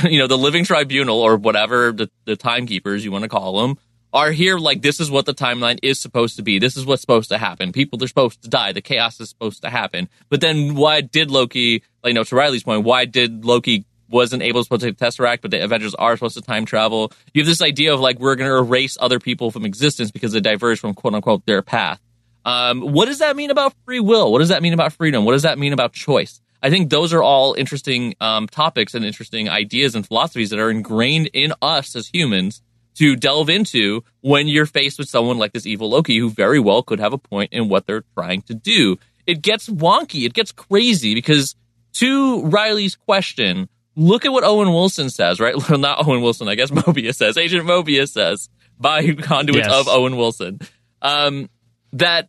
you know, the Living Tribunal or whatever, the timekeepers you want to call them, are here like this is what the timeline is supposed to be. This is what's supposed to happen. People are supposed to die. The chaos is supposed to happen. But then why did Loki, like, you know, to Riley's point, why did Loki wasn't able to take the Tesseract, but the Avengers are supposed to time travel? You have this idea of, like, we're going to erase other people from existence because they diverge from, quote-unquote, their path. What does that mean about free will? What does that mean about freedom? What does that mean about choice? I think those are all interesting topics and interesting ideas and philosophies that are ingrained in us as humans to delve into when you're faced with someone like this evil Loki, who very well could have a point in what they're trying to do. It gets wonky. It gets crazy because, to Riley's question, look at what Owen Wilson says, right? Well, not Owen Wilson, I guess Mobius says. Agent Mobius says, by conduits of Owen Wilson, that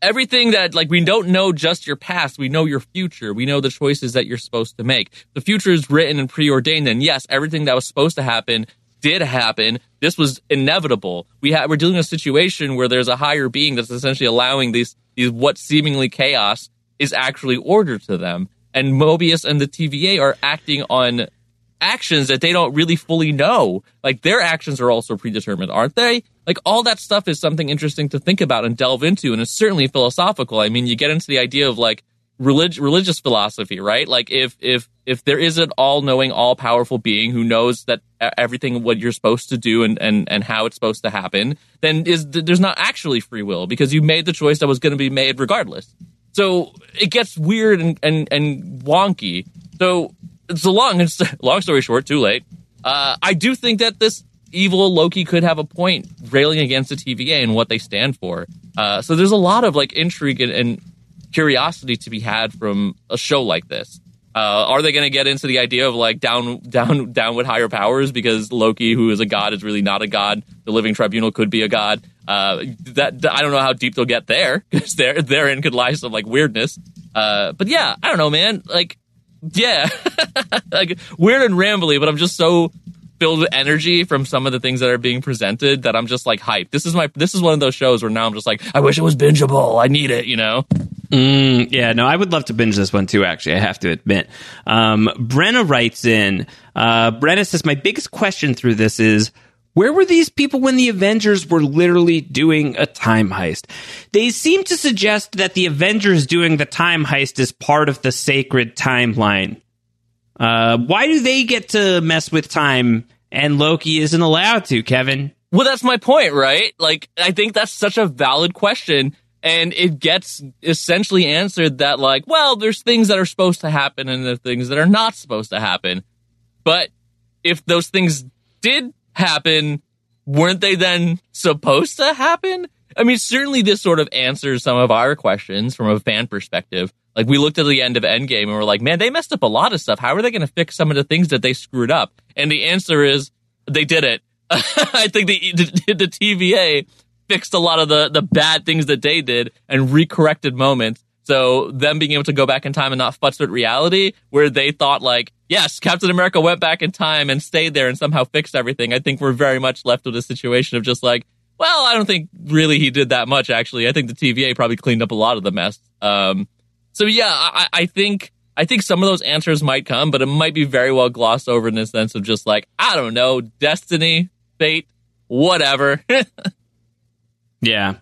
everything that, like, we don't know just your past, we know your future, we know the choices that you're supposed to make. The future is written and preordained, and yes, everything that was supposed to happen did happen. This was inevitable. We're dealing with a situation where there's a higher being that's essentially allowing these what seemingly chaos is actually order to them. And Mobius and the TVA are acting on actions that they don't really fully know. Like, their actions are also predetermined, aren't they? Like, all that stuff is something interesting to think about and delve into, and it's certainly philosophical. I mean, you get into the idea of, like, religious philosophy, right? Like, if there is an all-knowing, all-powerful being who knows that everything, what you're supposed to do and how it's supposed to happen, then there's not actually free will, because you made the choice that was going to be made regardless. So it gets weird and wonky. So it's a long story short, too late. I do think that this evil Loki could have a point railing against the TVA and what they stand for. So there's a lot of, like, intrigue and curiosity to be had from a show like this. Are they going to get into the idea of, like, down with higher powers because Loki, who is a god, is really not a god? The Living Tribunal could be a god. I don't know how deep they'll get there, because therein could lie some, like, weirdness. But yeah, I don't know, man. Like, yeah, like, weird and rambly, but I'm just so filled with energy from some of the things that are being presented that I'm just, like, hyped. This is one of those shows where now I'm just like, I wish it was bingeable. I need it, you know? Yeah, no, I would love to binge this one too, actually, I have to admit. Brenna writes in, Brenna says, my biggest question through this is, where were these people when the Avengers were literally doing a time heist? They seem to suggest that the Avengers doing the time heist is part of the sacred timeline. Why do they get to mess with time and Loki isn't allowed to, Kevin? Well, that's my point, right? Like, I think that's such a valid question. And it gets essentially answered that, like, well, there's things that are supposed to happen and there's things that are not supposed to happen. But if those things did happen, weren't they then supposed to happen? I mean, certainly this sort of answers some of our questions from a fan perspective. Like, we looked at the end of Endgame and we're like, man, they messed up a lot of stuff. How are they going to fix some of the things that they screwed up? And the answer is, they did it. I think the TVA fixed a lot of the bad things that they did and recorrected moments. So them being able to go back in time and not futz with reality, where they thought, like, yes, Captain America went back in time and stayed there and somehow fixed everything. I think we're very much left with a situation of just like, well, I don't think really he did that much, actually. I think the TVA probably cleaned up a lot of the mess. So yeah, I think some of those answers might come, but it might be very well glossed over in the sense of just like, I don't know, destiny, fate, whatever. Yeah.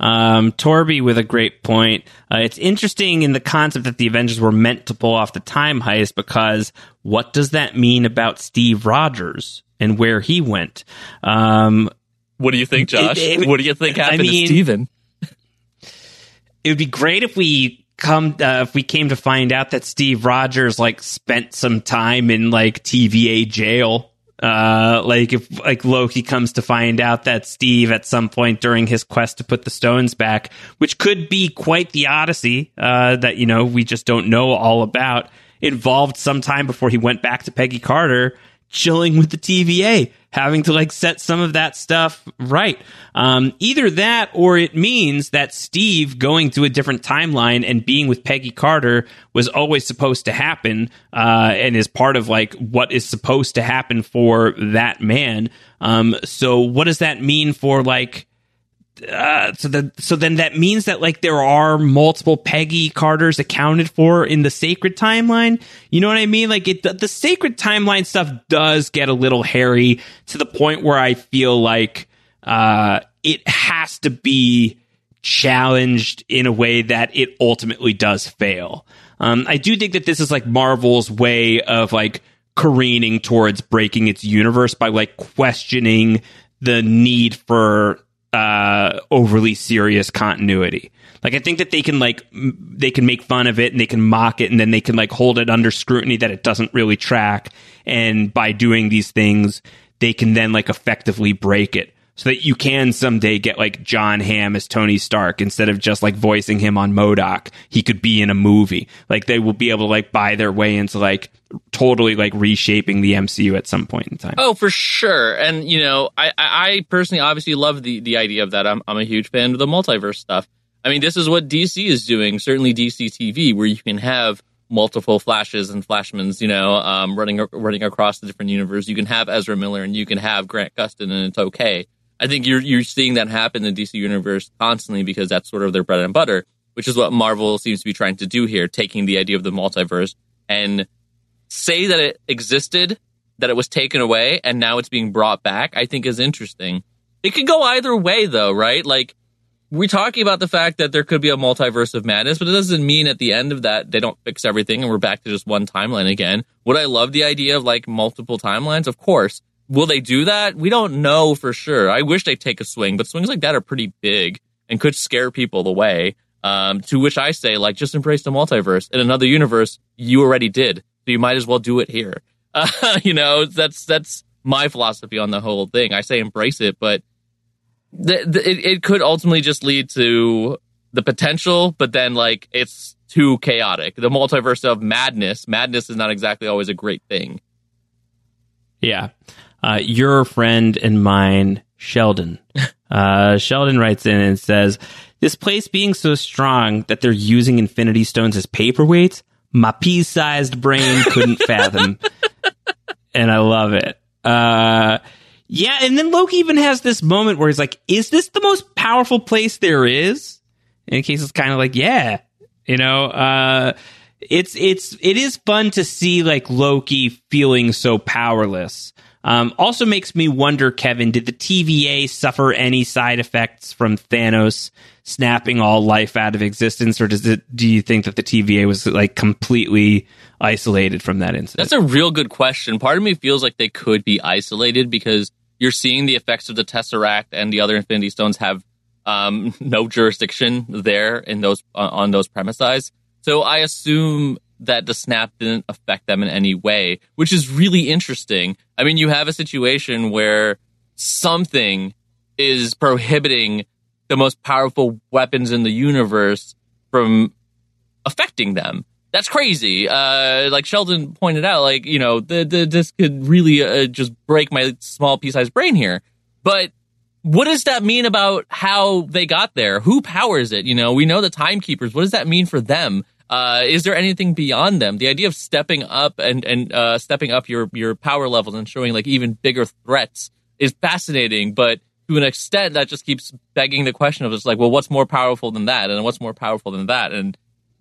Torby with a great point. It's interesting in the concept that the Avengers were meant to pull off the time heist, because what does that mean about Steve Rogers and where he went? What do you think, Josh? What do you think happened to Steven? It would be great if we came to find out that Steve Rogers, like, spent some time in, like, TVA jail. If Loki comes to find out that Steve at some point during his quest to put the stones back, which could be quite the odyssey that, you know, we just don't know all about, involved some time before he went back to Peggy Carter, chilling with the TVA, having to, like, set some of that stuff right. Either that, or it means that Steve going to a different timeline and being with Peggy Carter was always supposed to happen, and is part of, like, what is supposed to happen for that man. So what does that mean for, like, So then that means that, like, there are multiple Peggy Carters accounted for in the sacred timeline. You know what I mean? Like, the sacred timeline stuff does get a little hairy to the point where I feel like it has to be challenged in a way that it ultimately does fail. I do think that this is, like, Marvel's way of, like, careening towards breaking its universe by, like, questioning the need for overly serious continuity. Like, I think that they can, like, they can make fun of it and they can mock it, and then they can, like, hold it under scrutiny that it doesn't really track. And by doing these things, they can then, like, effectively break it so that you can someday get, like, John Hamm as Tony Stark instead of just, like, voicing him on MODOK. He could be in a movie. Like, they will be able to, like, buy their way into, like, totally, like, reshaping the MCU at some point in time. Oh, for sure. And, you know, I personally obviously love the idea of that. I'm a huge fan of the multiverse stuff. I mean, this is what DC is doing, certainly DC TV, where you can have multiple Flashes and Flashmans, you know, running across the different universe. You can have Ezra Miller and you can have Grant Gustin, and it's okay. I think you're seeing that happen in the DC universe constantly because that's sort of their bread and butter, which is what Marvel seems to be trying to do here, taking the idea of the multiverse and say that it existed, that it was taken away, and now it's being brought back, I think is interesting. It could go either way, though, right? Like, we're talking about the fact that there could be a multiverse of madness, but it doesn't mean at the end of that they don't fix everything and we're back to just one timeline again. Would I love the idea of, like, multiple timelines? Of course. Will they do that? We don't know for sure. I wish they'd take a swing, but swings like that are pretty big and could scare people away. To which I say, like, just embrace the multiverse. In another universe, you already did. So you might as well do it here. You know, that's my philosophy on the whole thing. I say embrace it, but it could ultimately just lead to the potential, but then, like, it's too chaotic. The multiverse of madness. Madness is not exactly always a great thing. Yeah. Your friend and mine, Sheldon. Sheldon writes in and says, this place being so strong that they're using Infinity Stones as paperweights, my pea-sized brain couldn't fathom. And I love it. Yeah, and then Loki even has this moment where he's like, is this the most powerful place there is? And Casey's kind of like, yeah. You know, it is fun to see, like, Loki feeling so powerless. Also makes me wonder, Kevin, did the TVA suffer any side effects from Thanos snapping all life out of existence, or do you think that the TVA was, like, completely isolated from that incident? That's a real good question. Part of me feels like they could be isolated because you're seeing the effects of the Tesseract and the other Infinity Stones have no jurisdiction there in those on those premises. So I assume that the snap didn't affect them in any way, which is really interesting. I mean, you have a situation where something is prohibiting the most powerful weapons in the universe from affecting them. That's crazy. Like Sheldon pointed out, like, you know, this could really just break my small pea-sized brain here. But what does that mean about how they got there? Who powers it? You know, we know the timekeepers. What does that mean for them? Is there anything beyond them? The idea of stepping up and stepping up your power levels and showing, like, even bigger threats is fascinating. But to an extent, that just keeps begging the question of, it's like, well, what's more powerful than that? And what's more powerful than that? And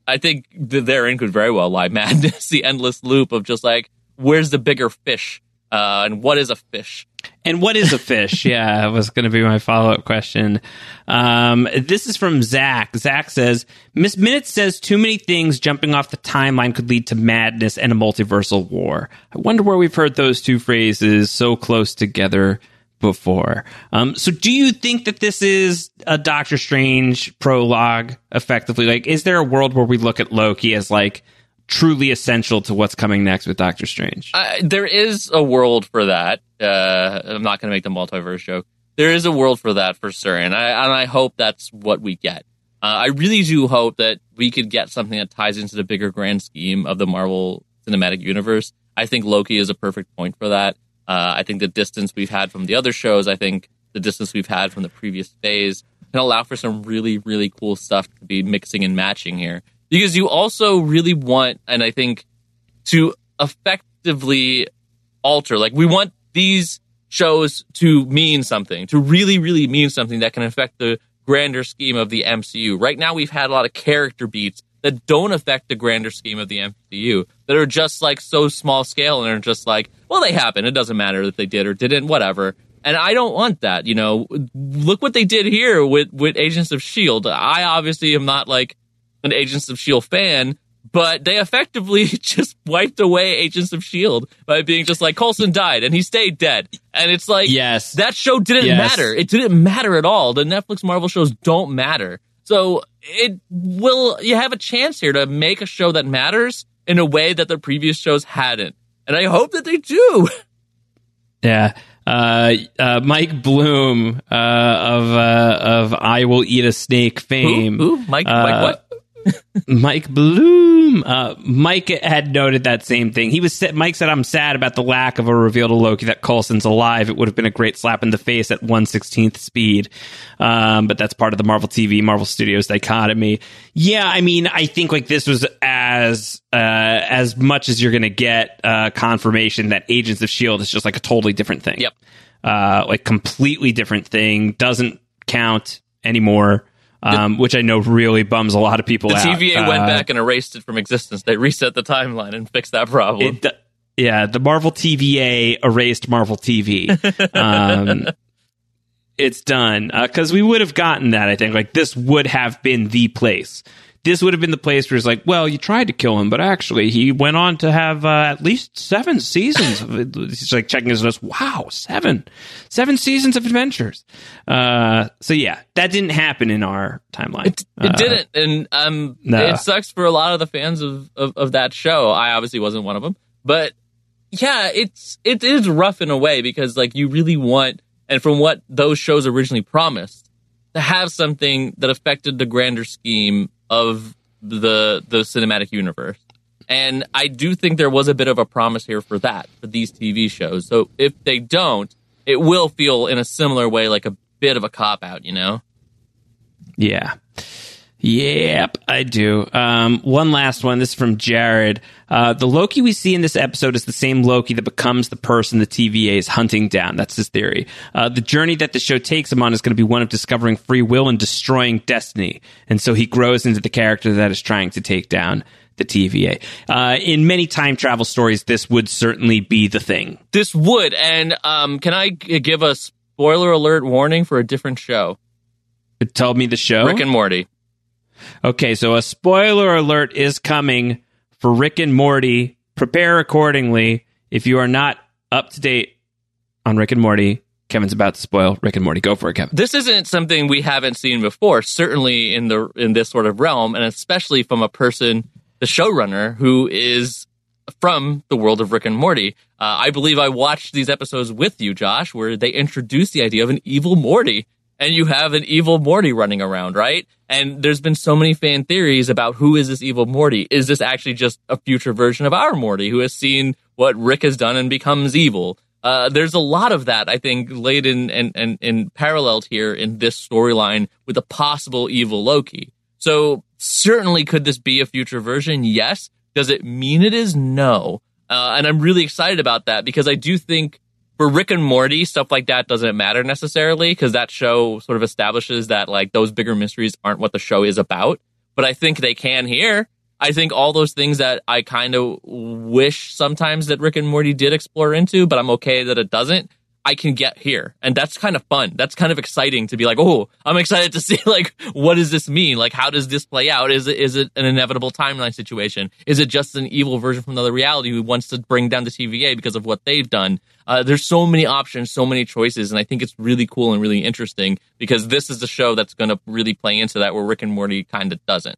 I think therein could very well lie madness, the endless loop of just, like, where's the bigger fish? And what is a fish? And what is a fish? Yeah, was going to be my follow-up question. This is from Zach. Zach says, Miss Minutes says too many things jumping off the timeline could lead to madness and a multiversal war. I wonder where we've heard those two phrases so close together before. So do you think that this is a Doctor Strange prologue, effectively? Like, is there a world where we look at Loki as, like, truly essential to what's coming next with Doctor Strange? There is a world for that. I'm not going to make the multiverse joke. There is a world for that for certain. And I hope that's what we get. I really do hope that we could get something that ties into the bigger grand scheme of the Marvel Cinematic Universe. I think Loki is a perfect point for that. I think the distance we've had from the other shows, I think the distance we've had from the previous phase can allow for some really, really cool stuff to be mixing and matching here. Because you also really want, and I think, to effectively alter. Like, we want these shows to mean something, to really, really mean something that can affect the grander scheme of the MCU. Right now, we've had a lot of character beats that don't affect the grander scheme of the MCU, that are just like so small scale and are just like, well, they happen. It doesn't matter that they did or didn't, whatever. And I don't want that. You know, look what they did here with Agents of S.H.I.E.L.D. I obviously am not like an Agents of S.H.I.E.L.D. fan, but they effectively just wiped away Agents of S.H.I.E.L.D. by being just like, Coulson died and he stayed dead. And it's like, yes, that show didn't matter. It didn't matter at all. The Netflix Marvel shows don't matter. So you have a chance here to make a show that matters in a way that the previous shows hadn't. And I hope that they do. Yeah. Mike Bloom of I Will Eat a Snake fame. Who? Mike what? Mike Bloom. Mike had noted that same thing. Mike said, I'm sad about the lack of a reveal to Loki that Coulson's alive. It would have been a great slap in the face at 1/16th speed. But that's part of the Marvel TV, Marvel Studios dichotomy. Yeah, I mean, I think like this was as much as you're going to get confirmation that Agents of S.H.I.E.L.D. is just like a totally different thing. Yep. Like completely different thing. Doesn't count anymore. Which I know really bums a lot of people out. The TVA went back and erased it from existence. They reset the timeline and fixed that problem. The Marvel TVA erased Marvel TV. It's done. Because we would have gotten that, I think. Like, this would have been the place. This would have been the place where it's like, well, you tried to kill him, but actually he went on to have at least 7 seasons. He's like checking his notes. Wow, 7 seasons of adventures. So yeah, that didn't happen in our timeline. It didn't, and It sucks for a lot of the fans of that show. I obviously wasn't one of them, but yeah, it is rough in a way because like you really want, and from what those shows originally promised, to have something that affected the grander scheme of the cinematic universe. And I do think there was a bit of a promise here for that, for these TV shows. So if they don't, it will feel in a similar way like a bit of a cop-out, you know? Yeah. Yep, I do. One last one. This is from Jared. The Loki we see in this episode is the same Loki that becomes the person the TVA is hunting down. That's his theory. The journey that the show takes him on is going to be one of discovering free will and destroying destiny. And so he grows into the character that is trying to take down the TVA. In many time travel stories, this would certainly be the thing. This would. And can I give a spoiler alert warning for a different show? Tell me the show. Rick and Morty. Okay, so a spoiler alert is coming for Rick and Morty. Prepare accordingly. If you are not up to date on Rick and Morty, Kevin's about to spoil Rick and Morty. Go for it, Kevin. This isn't something we haven't seen before, certainly in this sort of realm, and especially from a person, the showrunner, who is from the world of Rick and Morty. I believe I watched these episodes with you, Josh, where they introduced the idea of an evil Morty. And you have an evil Morty running around, right? And there's been so many fan theories about who is this evil Morty. Is this actually just a future version of our Morty who has seen what Rick has done and becomes evil? There's a lot of that, I think, laid in and paralleled here in this storyline with a possible evil Loki. So certainly could this be a future version? Yes. Does it mean it is? No. And I'm really excited about that because I do think for Rick and Morty, stuff like that doesn't matter necessarily because that show sort of establishes that like those bigger mysteries aren't what the show is about. But I think they can here. I think all those things that I kind of wish sometimes that Rick and Morty did explore into, but I'm okay that it doesn't, I can get here. And that's kind of fun. That's kind of exciting to be like, oh, I'm excited to see like, what does this mean? Like, how does this play out? Is it an inevitable timeline situation? Is it just an evil version from another reality who wants to bring down the TVA because of what they've done? There's so many options, so many choices, and I think it's really cool and really interesting because this is the show that's going to really play into that where Rick and Morty kind of doesn't.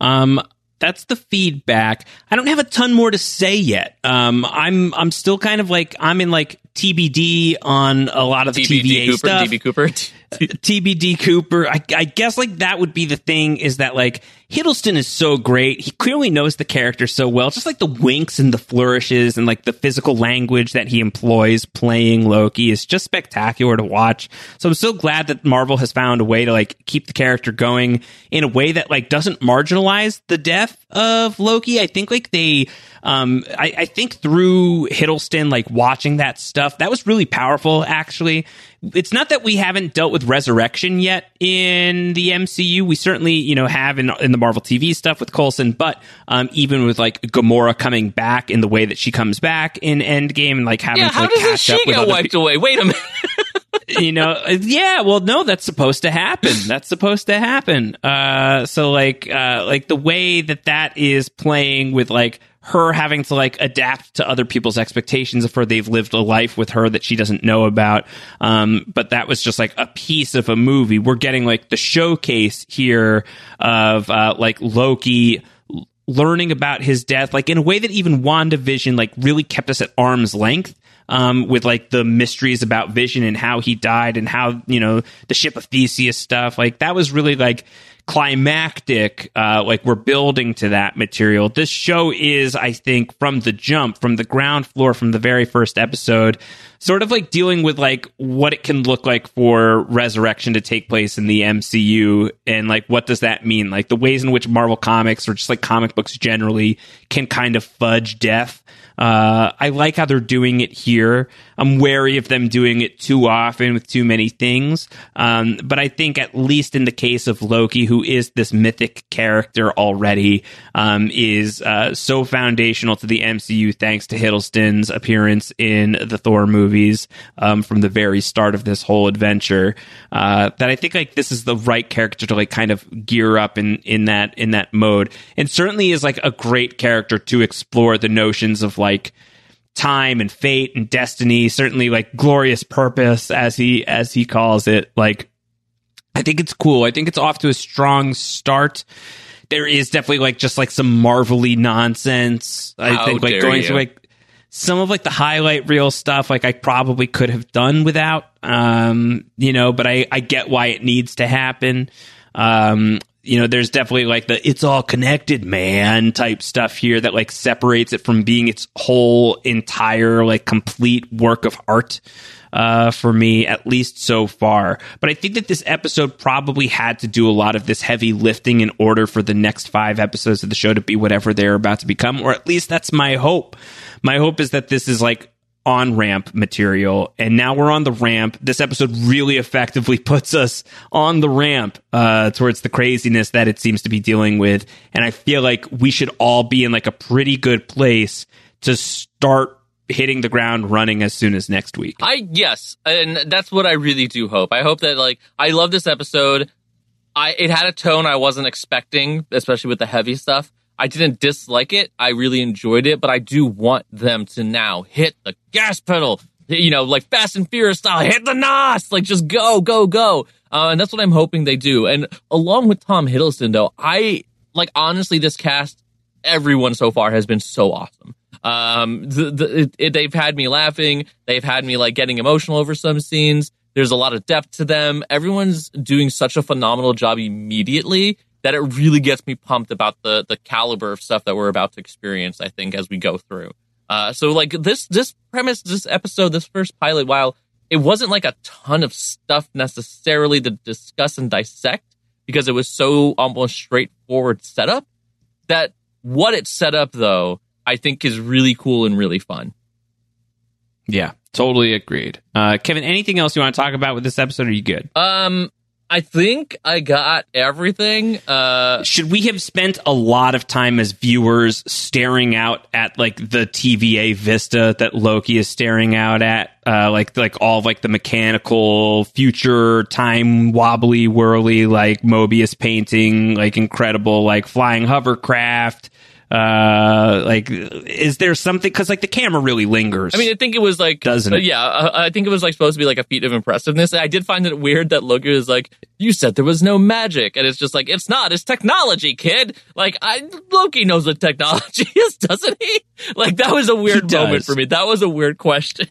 That's the feedback. I don't have a ton more to say yet. I'm still kind of like I'm in like TBD on a lot of the TVA Cooper, stuff. DB Cooper, TBD Cooper. I guess like that would be the thing is that like Hiddleston is so great. He clearly knows the character so well. Just like the winks and the flourishes and like the physical language that he employs playing Loki is just spectacular to watch. So I'm so glad that Marvel has found a way to like keep the character going in a way that like doesn't marginalize the death of Loki. I think like they I think through Hiddleston, like watching that stuff, that was really powerful, actually. It's not that we haven't dealt with resurrection yet in the MCU. We certainly, you know, have in the Marvel TV stuff with Coulson, but even with like Gamora coming back in the way that she comes back in Endgame and like having to like, catch up with other wiped away? Wait a minute. You know, yeah, well, no, that's supposed to happen. That's supposed to happen. So like the way that is playing with like her having to like adapt to other people's expectations of her. They've lived a life with her that she doesn't know about. But that was just like a piece of a movie. We're getting like the showcase here of like Loki learning about his death, like in a way that even WandaVision like really kept us at arm's length. With like the mysteries about Vision and how he died and how, you know, the ship of Theseus stuff, like that was really like climactic. Like we're building to that material. This show is, I think, from the jump, from the ground floor, from the very first episode, sort of like dealing with like what it can look like for resurrection to take place in the MCU. And like, what does that mean? Like the ways in which Marvel comics or just like comic books generally can kind of fudge death. I like how they're doing it here. I'm wary of them doing it too often with too many things. But I think at least in the case of Loki, who is this mythic character already, is so foundational to the MCU thanks to Hiddleston's appearance in the Thor movies from the very start of this whole adventure, that I think like this is the right character to like kind of gear up in that mode. And certainly is like a great character to explore the notions of like time and fate and destiny, certainly like glorious purpose as he calls it. Like I think it's cool. I think it's off to a strong start. There is definitely like just like some Marvel-y nonsense. I think like going to like some of like the highlight reel stuff, like I probably could have done without, you know, but I get why it needs to happen. You know, there's definitely like the it's all connected, man, type stuff here that like separates it from being its whole entire like complete work of art for me, at least so far. But I think that this episode probably had to do a lot of this heavy lifting in order for the next 5 episodes of the show to be whatever they're about to become, or at least that's my hope. My hope is that this is like on-ramp material, and now we're on the ramp. This episode really effectively puts us on the ramp towards the craziness that it seems to be dealing with, and I feel like we should all be in like a pretty good place to start hitting the ground running as soon as next week. Yes, and that's what I really do hope. I hope that like I love this episode. It had a tone I wasn't expecting, especially with the heavy stuff. I didn't dislike it. I really enjoyed it, but I do want them to now hit the gas pedal, you know, like Fast and Furious style, hit the NOS, like just go, go, go. And that's what I'm hoping they do. And along with Tom Hiddleston, though, I like, honestly, this cast, everyone so far has been so awesome. They've had me laughing. They've had me like getting emotional over some scenes. There's a lot of depth to them. Everyone's doing such a phenomenal job immediately that it really gets me pumped about the caliber of stuff that we're about to experience, I think, as we go through. So, like, this premise, this episode, this first pilot, while it wasn't, like, a ton of stuff necessarily to discuss and dissect, because it was so almost straightforward setup, that what it set up, though, I think is really cool and really fun. Yeah, totally agreed. Kevin, anything else you want to talk about with this episode? Are you good? I think I got everything. Should we have spent a lot of time as viewers staring out at like the TVA vista that Loki is staring out at, like all of, like the mechanical future time wobbly whirly, like Mobius painting, like incredible, like flying hovercraft. Like, is there something? Because like the camera really lingers. I mean, I think it was like, doesn't it? Yeah, I think it was like supposed to be like a feat of impressiveness. I did find it weird that Loki was like, "You said there was no magic," and it's just like, "It's not. It's technology, kid." Like, Loki knows what technology is, doesn't he? Like, that was a weird moment for me. That was a weird question.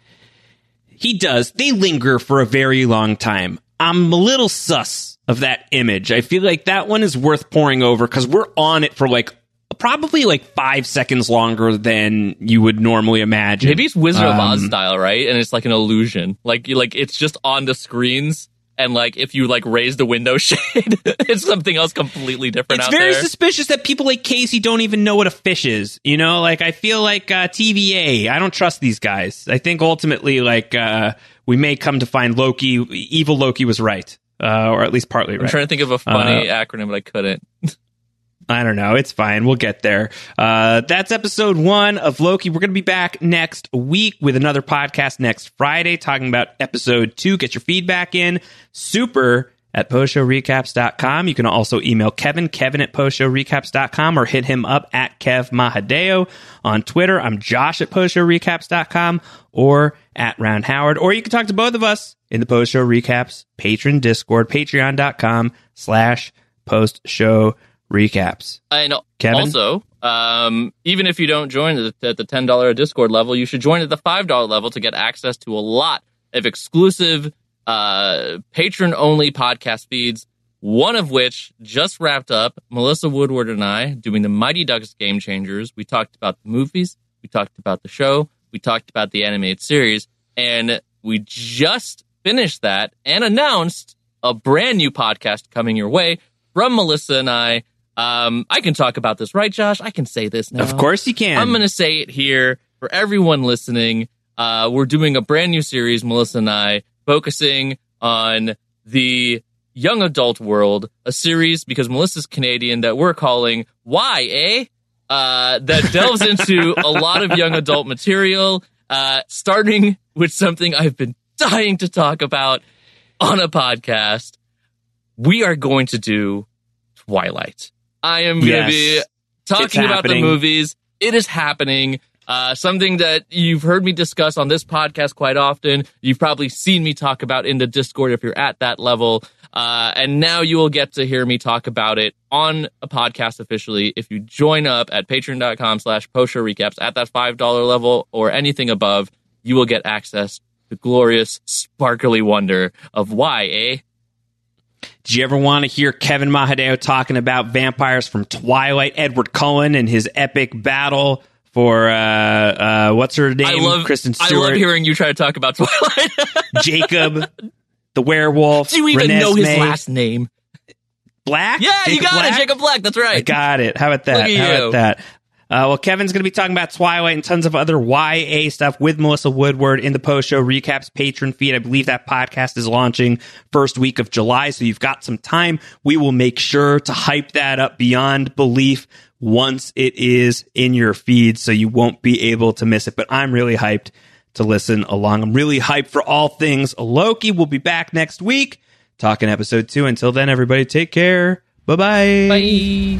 He does. They linger for a very long time. I'm a little sus of that image. I feel like that one is worth pouring over because we're on it for like. Probably like 5 seconds longer than you would normally imagine. Maybe it's Wizard of Oz style, right? And it's like an illusion. Like it's just on the screens and like if you like raise the window shade, it's something else completely different. It's very suspicious that people like Casey don't even know what a fish is. You know, like I feel like TVA. I don't trust these guys. I think ultimately, like we may come to find Loki, evil Loki, was right, or at least partly right. I'm trying to think of a funny acronym, but I couldn't. I don't know. It's fine. We'll get there. That's episode 1 of Loki. We're going to be back next week with another podcast next Friday talking about episode 2. Get your feedback in. super@postshowrecaps.com. You can also email Kevin at postshowrecaps.com or hit him up at Kev Mahadeo on Twitter. I'm Josh at postshowrecaps.com or at Round Howard. Or you can talk to both of us in the Post Show Recaps patron Discord, patreon.com/postshow recaps. And Kevin? Also, even if you don't join at the $10 Discord level, you should join at the $5 level to get access to a lot of exclusive patron-only podcast feeds, one of which just wrapped up. Melissa Woodward and I doing the Mighty Ducks Game Changers. We talked about the movies. We talked about the show. We talked about the animated series. And we just finished that and announced a brand new podcast coming your way from Melissa and I. I can talk about this, right, Josh? I can say this now. Of course you can. I'm going to say it here for everyone listening. We're doing a brand new series, Melissa and I, focusing on the young adult world, a series, because Melissa's Canadian, that we're calling Why, Eh? That delves into a lot of young adult material, starting with something I've been dying to talk about on a podcast. We are going to do Twilight. I am going to be talking about the movies. It is happening. Something that you've heard me discuss on this podcast quite often. You've probably seen me talk about in the Discord if you're at that level. And now you will get to hear me talk about it on a podcast officially if you join up at patreon.com/postshowrecaps. At that $5 level or anything above, you will get access to glorious, sparkly wonder of Why, Eh? Did you ever want to hear Kevin Mahadeo talking about vampires from Twilight, Edward Cullen and his epic battle for what's her name? Kristen Stewart. I love hearing you try to talk about Twilight. Jacob, the werewolf. Do you even know his last name? Black? Yeah, Jacob, you got Black? It, Jacob Black. That's right. I got it. How about that? Well, Kevin's going to be talking about Twilight and tons of other YA stuff with Melissa Woodward in the Post Show Recaps patron feed. I believe that podcast is launching first week of July, so you've got some time. We will make sure to hype that up beyond belief once it is in your feed, so you won't be able to miss it. But I'm really hyped to listen along. I'm really hyped for all things Loki. We'll be back next week talking episode 2. Until then, everybody, take care. Bye-bye. Bye.